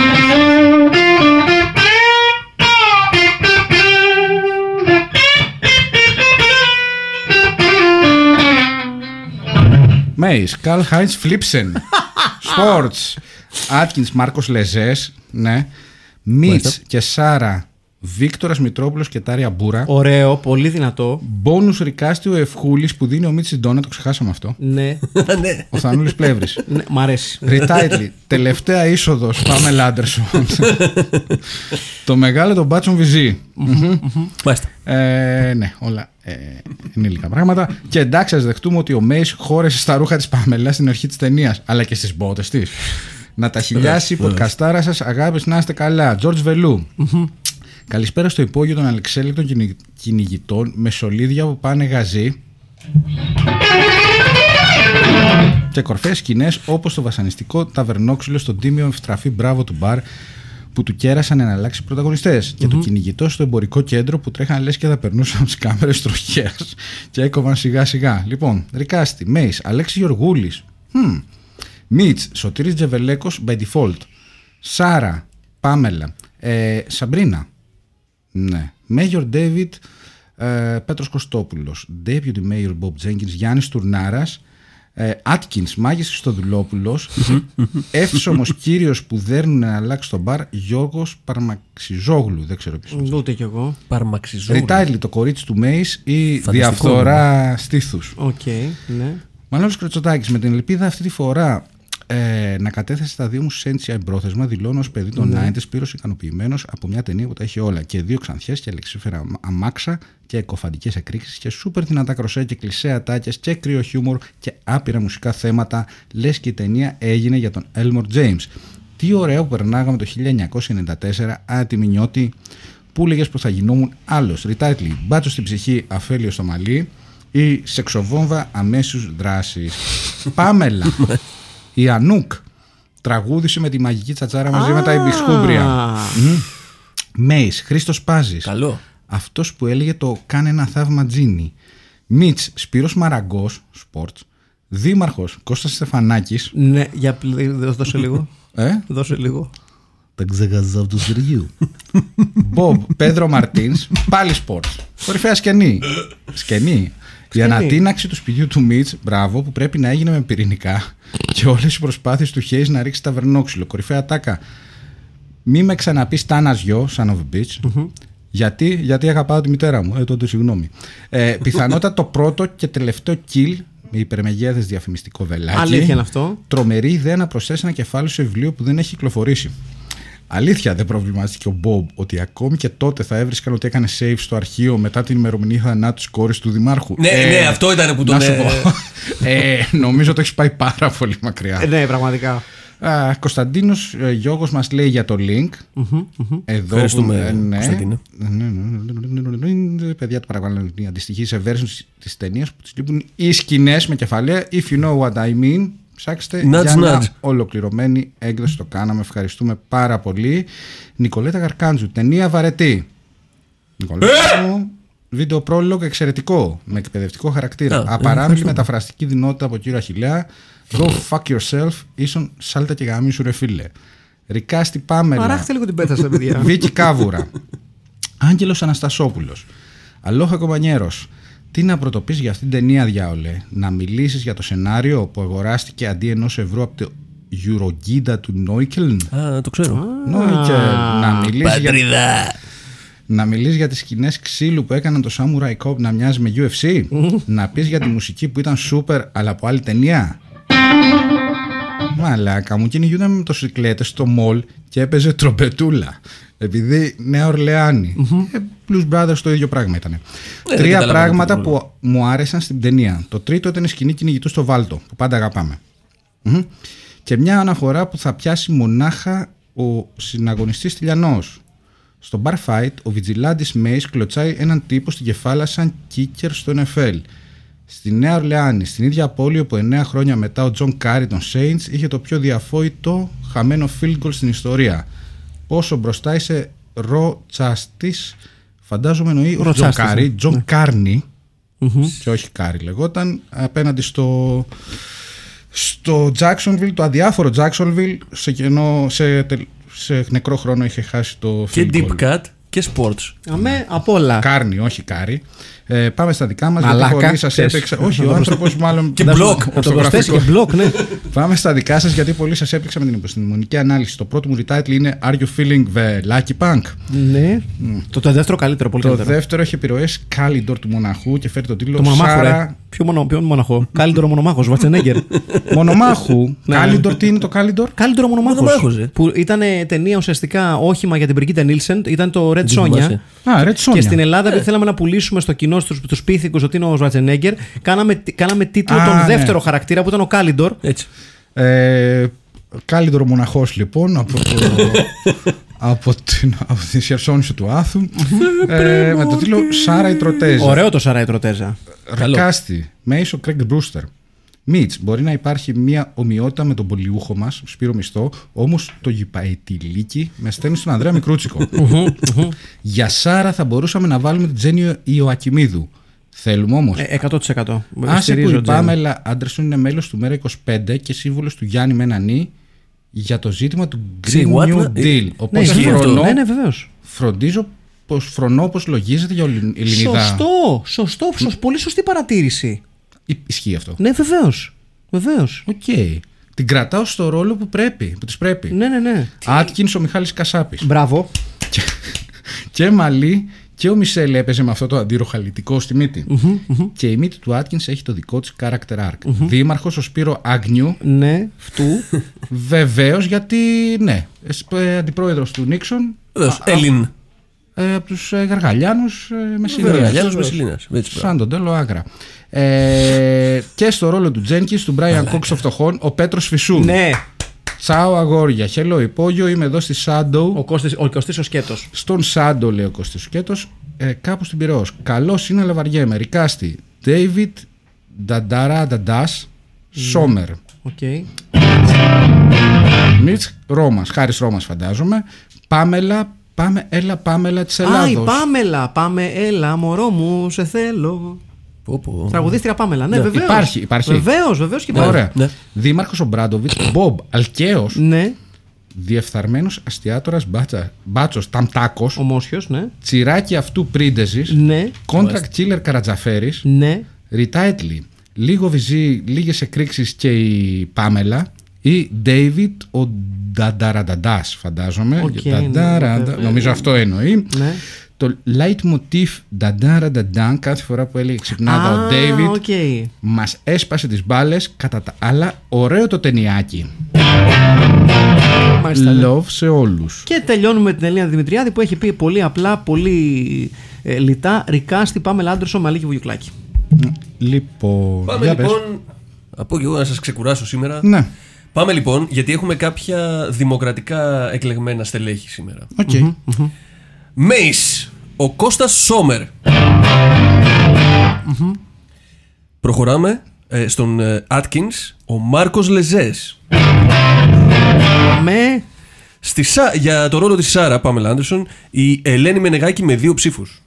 Μέις, Καρλ Χάιντς Φλίψεν, Σπορτς, Άτκινς Μάρκος Λεζές, ναι. Μίτς και Σάρα, Βίκτορας Μητρόπουλος και Τάρια Μπούρα. Ωραίο, πολύ δυνατό. Μπόνους Ρικάστη, ο Ευχούλης που δίνει ο Μίτς Ντόνα, το ξεχάσαμε αυτό. Ναι. Ο Θανούλης Πλεύρης. Ναι, μ' αρέσει. Ριτάιτλι, τελευταία είσοδος, Πάμελα Άντερσον. Το μεγάλο τον Μπάτσον Βυζί. Ναι, όλα. Ενήλικα πράγματα. Και εντάξει, ας δεχτούμε ότι ο Μέης χώρεσε στα ρούχα της Παμελά στην αρχή της ταινίας, αλλά και στις μπότες της. Να τα χιλιάσει η ποδκαστάρα σας, αγάπης, να είστε καλά. Τζορτζ Βελού. Καλησπέρα στο υπόγειο των αλεξέλεκτων κυνηγητών με σολίδια που πάνε γαζί και κορφές σκηνές όπως το βασανιστικό ταβερνόξυλο στον τίμιο ευτραφή μπράβο του μπαρ που του κέρασαν να αλλάξει πρωταγωνιστές, και το κυνηγητό στο εμπορικό κέντρο που τρέχαν λες και θα περνούσαν τις κάμερες τροχέας και έκοβαν σιγά σιγά. Λοιπόν, Ρικάστη, Μέης, Αλέξη Γεωργούλης, Μίτς, Σωτήρης Τζεβελέκος, by default, Σάρα, Πάμελα, Σαμπρίνα, ναι, Μέγιορ Ντέιβιτ, Πέτρος Κωστόπουλος, Deputy Mayor Bob Jenkins, Γιάννης Τουρνάρας, Άτκινς, Μάγης Στοδουλόπουλος, εύσωμος κύριος που δέρνουν να αλλάξει τον μπαρ, Γιώργος Παρμαξιζόγλου. Δεν ξέρω ποιος είναι. Ούτε κι εγώ. Παρμαξιζόγλου. Ριτάιλι, το κορίτσι του Μέης ή διαφθορά στήθους. Οκ, ναι. Μανώλης Κροτσοτάκης, με την ελπίδα αυτή τη φορά να κατέθεσε τα δύο μου σέντσια εμπρόθεσμα, δηλώνω ως παιδί των 90's πήρος ικανοποιημένος από μια ταινία που τα έχει όλα. Και δύο ξανθιές και αλεξίφαιρα αμάξα και εκκοφαντικές εκρήξεις και σούπερ δυνατά κροσέ και κλισέ ατάκες και κρύο χιούμορ και άπειρα μουσικά θέματα. Λες και η ταινία έγινε για τον Έλμορ Τζέιμς. Τι ωραίο που περνάγαμε το 1994, άτιμη νιώτη, που λέγες πως θα γινόμουν άλλος. Ριτάιτλι, μπάτσο στην ψυχή, αφέλιο στο μαλλί ή σεξοβόμβα αμέσους δράσης. Πάμελα. Η Ανούκ τραγούδισε με τη μαγική τσατσάρα μαζί με τα Ιμπισκούμπρια. Μέης, Χρήστος Πάζης. Καλό. Αυτός που έλεγε το «Κάνε ένα θαύμα Τζίνι». Μίτς, Σπύρος Μαραγκός, Σπορτς. Δήμαρχος, Κώστας Στεφανάκης. Ναι, για δώσε λίγο. Δώσε λίγο. Τα ξεγαζάω του Σιριού. Μπομπ, Πέδρο Μαρτίνς, πάλι Σπορτς. Κορυφαία σκηνή. Σκηνή. Η ανατείναξη του σπιτιού του Μίτς, μπράβο, που πρέπει να έγινε με πυρηνικά, και όλες οι προσπάθειες του Χέις να ρίξει ταβερνόξυλο. Κορυφαία τάκα. Μη με ξαναπείς τάνας γιο, son of a bitch. Γιατί αγαπάω τη μητέρα μου. Τότε συγγνώμη. Πιθανότατα το πρώτο και τελευταίο kill με υπερμεγέδες διαφημιστικό βελάκι. Αλήθεια είναι αυτό. Τρομερή ιδέα να προσθέσει ένα κεφάλαιο σε βιβλίο που δεν έχει κυκλοφορήσει. Αλήθεια, δεν προβληματίστηκε ο Μπομπ ότι ακόμη και τότε θα έβρισκαν ότι έκανε save στο αρχείο μετά την ημερομηνία θανάτου της κόρης του Δημάρχου. Ναι, ναι, αυτό ήταν που το. Να σου πω. Νομίζω το έχεις πάει πάρα πολύ μακριά. Ναι, πραγματικά. Κωνσταντίνος Γιώργος μας λέει για το link. Εδώ ευχαριστούμε, Κωνσταντίνο. Παιδιά, το παρακαλώ, αντιστοιχεί σε versions της ταινίας που της λείπουν οι σκηνές με κεφαλαία. If you know what I mean, ψάξτε για μια ολοκληρωμένη έκδοση. Το κάναμε, ευχαριστούμε πάρα πολύ. Νικολέτα Γαρκάντζου, ταινία βαρετή. Νικολέτα, βίντεο πρόλογο εξαιρετικό, με εκπαιδευτικό χαρακτήρα. Απαράμιλη μεταφραστική δυνότητα από κύριο Αχιλιά. Go fuck yourself, ίσον σάλτα και γαμίσου ρε φίλε. Ρικάστη Πάμελα. Παράχτε λίγο την πέθασα, παιδιά. Βίκη Κάβουρα. Άγγελος Αναστασόπουλος. Αλόχα κομπανιέρος. Τι να πρωτοποιείς για αυτήν την ταινία, διάολε? Να μιλήσεις για το σενάριο που αγοράστηκε αντί €1 από το Eurogida του Νόικελν? Α, το ξέρω. Να μιλήσεις για τις σκηνές ξύλου που έκαναν το Samurai Cop να μοιάζει με UFC. Να πεις για τη μουσική που ήταν super αλλά από άλλη ταινία. Μαλάκα μου, κυνηγούνταν με μοτοσυκλέτες στο μολ και έπαιζε τρομπετούλα. Επειδή Νέα Ορλεάνη. Blues Brothers, το ίδιο πράγμα ήταν. Τρία πράγματα που μου άρεσαν στην ταινία. Το τρίτο ήταν η σκηνή κυνηγητού στο Βάλτο, που πάντα αγαπάμε. Και μια αναφορά που θα πιάσει μονάχα ο συναγωνιστής Τηλιανός. Στο bar fight, ο Βιτζιλάντης Maze κλωτσάει έναν τύπο στην κεφάλα σαν κίκερ στο NFL. Στη Νέα Ορλεάνη, στην ίδια πόλη όπου 9 χρόνια μετά ο Τζον Κάρι των Saints είχε το πιο διαφόητο χαμένο field goal στην ιστορία. Πόσο μπροστά είσαι, Ρο Τσάστης, φαντάζομαι εννοεί Τζον Κάρι, Τζον Κάρνι, και όχι Κάρι λεγόταν, απέναντι στο Jacksonville, το αδιάφορο Jacksonville, σε νεκρό χρόνο είχε χάσει το field goal. Και deep cut. Και sports. Αμέ, απ' όλα. Κάρνη, όχι Κάρι. Πάμε στα δικά μας. Μαλάκα. Όχι, ο άνθρωπος μάλλον. Και μπλοκ. Το προσθέσει και μπλοκ, ναι. Πάμε στα δικά σας, γιατί πολύ σας έπαιξα με την επιστημονική ανάλυση. Το πρώτο μου retitle είναι Are You Feeling the Lucky Punk? Ναι. Το δεύτερο καλύτερο, πολύ καλύτερο. Το δεύτερο έχει επιρροές Κάλιντορ του Μοναχού και φέρει τον τίτλο Σάρα. Ποιον Μοναχό? Κάλιντορ Μονομάχος, Βατσενέγκερ. Μονομάχου. Κάλιντορ, τι είναι το Κάλιντορ? Κάλιντορ Μονομάχος. Που ήταν ταινία ουσιαστικά όχημα για την Μπριγκίτα Νίλσεν, ήταν το Red Sonja. Και στην Ελλάδα, επειδή θέλαμε να πουλήσουμε στο κοινό τους πίθηκους ότι είναι ο Βατσενέγκερ, κάναμε τίτλο τον δεύτερο χαρακτήρα που ήταν ο Κάλιντορ. Κάλιντορ Μοναχός, λοιπόν, από τη Χερσόνησο του Άθου, με το τίτλο Σάρα η Τροτέζα. Ωραίο το Σάρα η Τροτέζα. Ρικάστη, Μέισο Κρέγκ Μπρούστερ. Μιτς, μπορεί να υπάρχει μια ομοιότητα με τον πολιούχο μας, Σπύρο Μισθό, όμως το γυπαετιλίκι με στέλνει στον Ανδρέα Μικρούτσικο. Για Σάρα θα μπορούσαμε να βάλουμε την Τζένιο Ιωακημίδου. Θέλουμε όμως. 100%. Άσε που η Πάμελα Άντερσον είναι μέλος του Μέρα25 και σύμβουλος του Γιάννη Μενανή για το ζήτημα του Green New Deal. Οπότε φροντίζω πως λογίζεται για Ελληνίδα. Σωστό, πολύ σωστή παρατήρηση. Ισχύει αυτό. Ναι, βεβαίως. Okay. Την κρατάω στο ρόλο που της πρέπει. Ναι. Άτκινς ο Μιχάλης Κασάπης. Μπράβο. Και Μαλή και ο Μισελ έπαιζε με αυτό το αντιρροχαλιτικό στη μύτη. Και η μύτη του Άτκινς έχει το δικό της character arc. Δήμαρχος ο Σπύρο Άγνιου. Ναι, αυτού. Βεβαίως, γιατί ναι. Αντιπρόεδρος του Νίξον. Έλλην. Από τους Γαργαλιάνους Μεσσηνίας. Σαν τον τέλο Άγρα. Και στο ρόλο του Τζένκης, του Μπράιαν Κόξ των Φτωχών, ο Πέτρος Φυσού. Ναι. Τσάω αγόρια, χελό υπόγειο, είμαι εδώ στη Σάντο. Ο Κωστής ο Σκέτος. Στον Σάντο, λέει ο Κωστής ο Σκέτος, κάπου στην Πειραιώς. Καλός είναι, αλλά βαριέμαι. Ρικάστη, David Ντανταρά Νταντάς Σόμερ. Μιτς Ρώμας, Χάρης Ρώμας φαντάζομαι. Πάμελα. Πάμελα της Ελλάδος. Η Πάμελα, έλα, μωρό μου, σε θέλω. Τραγουδίστρια Πάμελα, ναι, βεβαίως. Υπάρχει. Βεβαίως και υπάρχει. Ωραία. Ναι. Δήμαρχος ο Μπράντοβιτς, Μπομπ, Αλκαίος. Ναι. Διεφθαρμένος αστιάτορας Μπάτσος, Ταμτάκος. Ο Μόσιος, ναι. Τσιράκι αυτού Πρίντεζης. Ναι. Contract killer Καρατζαφέρης. Ναι. Ριτάιτλι. Λίγο βυζί, λίγες εκρήξεις και η Πάμελα. Ή Ντέιβιτ ο Ντανταρανταντάς, φαντάζομαι. Νομίζω αυτό εννοεί. Ναι. Το leitmotiv Ντανταρανταντάν, κάθε φορά που έλεγε ξυπνάδα ο Ντέιβιτ, μας έσπασε τις μπάλες. Κατά τα άλλα, ωραίο το ταινιάκι. Love σε όλους. Και τελειώνουμε την Ελένα Δημητριάδη που έχει πει πολύ απλά, πολύ λιτά. Ρικάστη, Πάμελα Άντερσον, Μαλή και Βουγιουκλάκη. Λοιπόν, πάμε λοιπόν. Από και εγώ να σας ξεκουράσω σήμερα. Ναι. Πάμε λοιπόν, γιατί έχουμε κάποια δημοκρατικά εκλεγμένα στελέχη σήμερα. Οκ. Okay. Maze, ο Κώστας Σόμερ. Προχωράμε στον Atkins, ο Μάρκος Λεζές. Με... για το ρόλο της Σάρα, Pamela Anderson, η Ελένη Μενεγάκη με 2 ψήφους.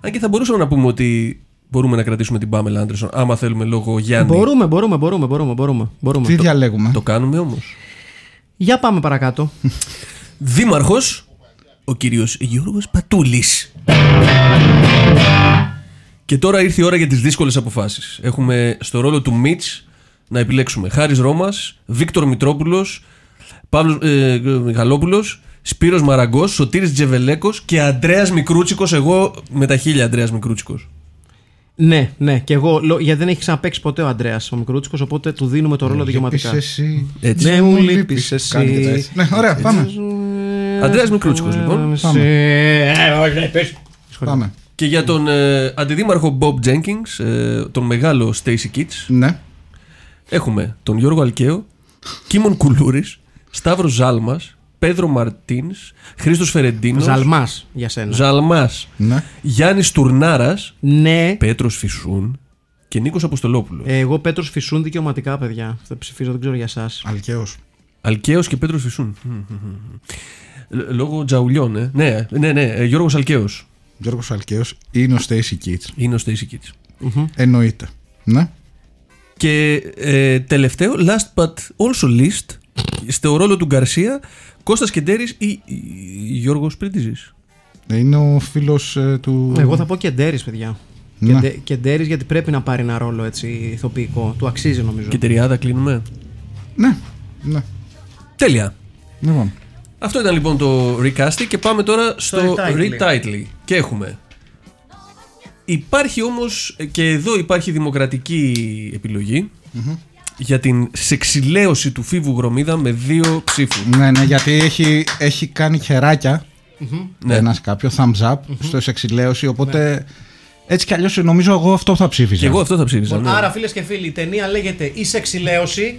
Αν και θα μπορούσαμε να πούμε ότι μπορούμε να κρατήσουμε την Pamela Anderson, άμα θέλουμε λόγω Γιάννη. Μπορούμε. Τι διαλέγουμε. Το κάνουμε όμως. Για πάμε παρακάτω. Δήμαρχος, ο κύριος Γιώργος Πατούλης. Και τώρα ήρθε η ώρα για τις δύσκολες αποφάσεις. Έχουμε στο ρόλο του Μιτς να επιλέξουμε Χάρης Ρώμας, Βίκτορ Μητρόπουλος, Παύλος Μιχαλόπουλος, Σπύρος Μαραγκός, Σωτήρης Τζεβελέκος και Ανδρέας Μικρούτσικος. Εγώ με τα 1000 Ανδρέας Μικρούτσικος. Ναι, ναι, και εγώ, γιατί δεν έχει ξαναπαίξει ποτέ ο Ανδρέας ο Μικρούτσικος, οπότε του δίνουμε το ρόλο δικαιωματικά. Ναι, μου λείπεις εσύ. Ναι, ωραία, πάμε. Ανδρέας Μικρούτσικος, λοιπόν. Πάμε. Και για τον αντιδήμαρχο Bob Jenkins, τον μεγάλο Stacy Keats. Ναι. Έχουμε τον Γιώργο Αλκαίο, Κίμον Κουλούρης, Σταύρος Ζάλμας, Πέδρο Μαρτίνς, Χρήστος Φερεντίνος. Ζαλμάς για σένα. Ζαλμάς. Ναι. Γιάννης Τουρνάρας. Ναι. Πέτρος Φυσούν και Νίκος Αποστολόπουλος. Εγώ Πέτρος Φυσούν δικαιωματικά, παιδιά. Θα ψηφίζω, δεν ξέρω για εσάς. Αλκαίος. Αλκαίος και Πέτρος Φυσούν. Λόγω τζαουλιών, Ναι. Γιώργος Αλκαίος. Γιώργος Αλκαίος είναι ο Stacy Keats. Εννοείται. Ναι. Και τελευταίο, last but also least, στο ρόλο του Γκαρσία, Κώστας Κεντέρης ή Γιώργος Πρίντιζης. Είναι ο φίλος του... Εγώ θα πω Κεντέρης, παιδιά. Ναι. Κεντέρης, γιατί πρέπει να πάρει ένα ρόλο έτσι ηθοποιικό. Του αξίζει, νομίζω. Κεντεριάδα κλείνουμε. Ναι, ναι. Τέλεια. Λοιπόν. Αυτό ήταν λοιπόν το recasting και πάμε τώρα στο retitling. Και έχουμε... Υπάρχει όμως, και εδώ υπάρχει δημοκρατική επιλογή, για την σεξιλέωση του Φίβου Γρομίδα με 2 ψήφους. Ναι, ναι, γιατί έχει κάνει χεράκια ένας κάποιο thumbs up στο σεξιλέωση, οπότε έτσι κι αλλιώς νομίζω εγώ αυτό θα ψήφιζα. Και εγώ αυτό θα ψήφιζα. Ναι. Άρα, φίλες και φίλοι, η ταινία λέγεται «Η σεξιλέωση».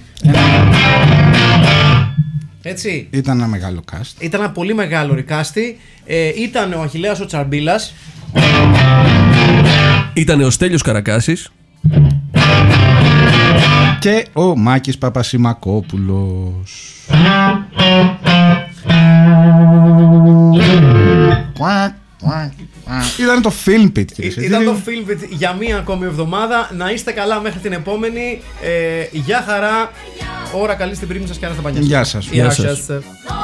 Έτσι. Ήταν ένα μεγάλο cast. Ήταν ένα πολύ μεγάλο ρικάστη. Ήταν ο Αχιλλέας ο Τσαρμπίλας. Ήτανε ο Στέλιος Καρακάσης και ο Μάκης Παπασημακόπουλος. Ήταν το Filmpit. Ήταν το Filmpit για μία ακόμη εβδομάδα. Να είστε καλά μέχρι την επόμενη. Γεια χαρά. Ώρα καλή στην πρίμη σας και άρα στα πανιά σας. Γεια σας.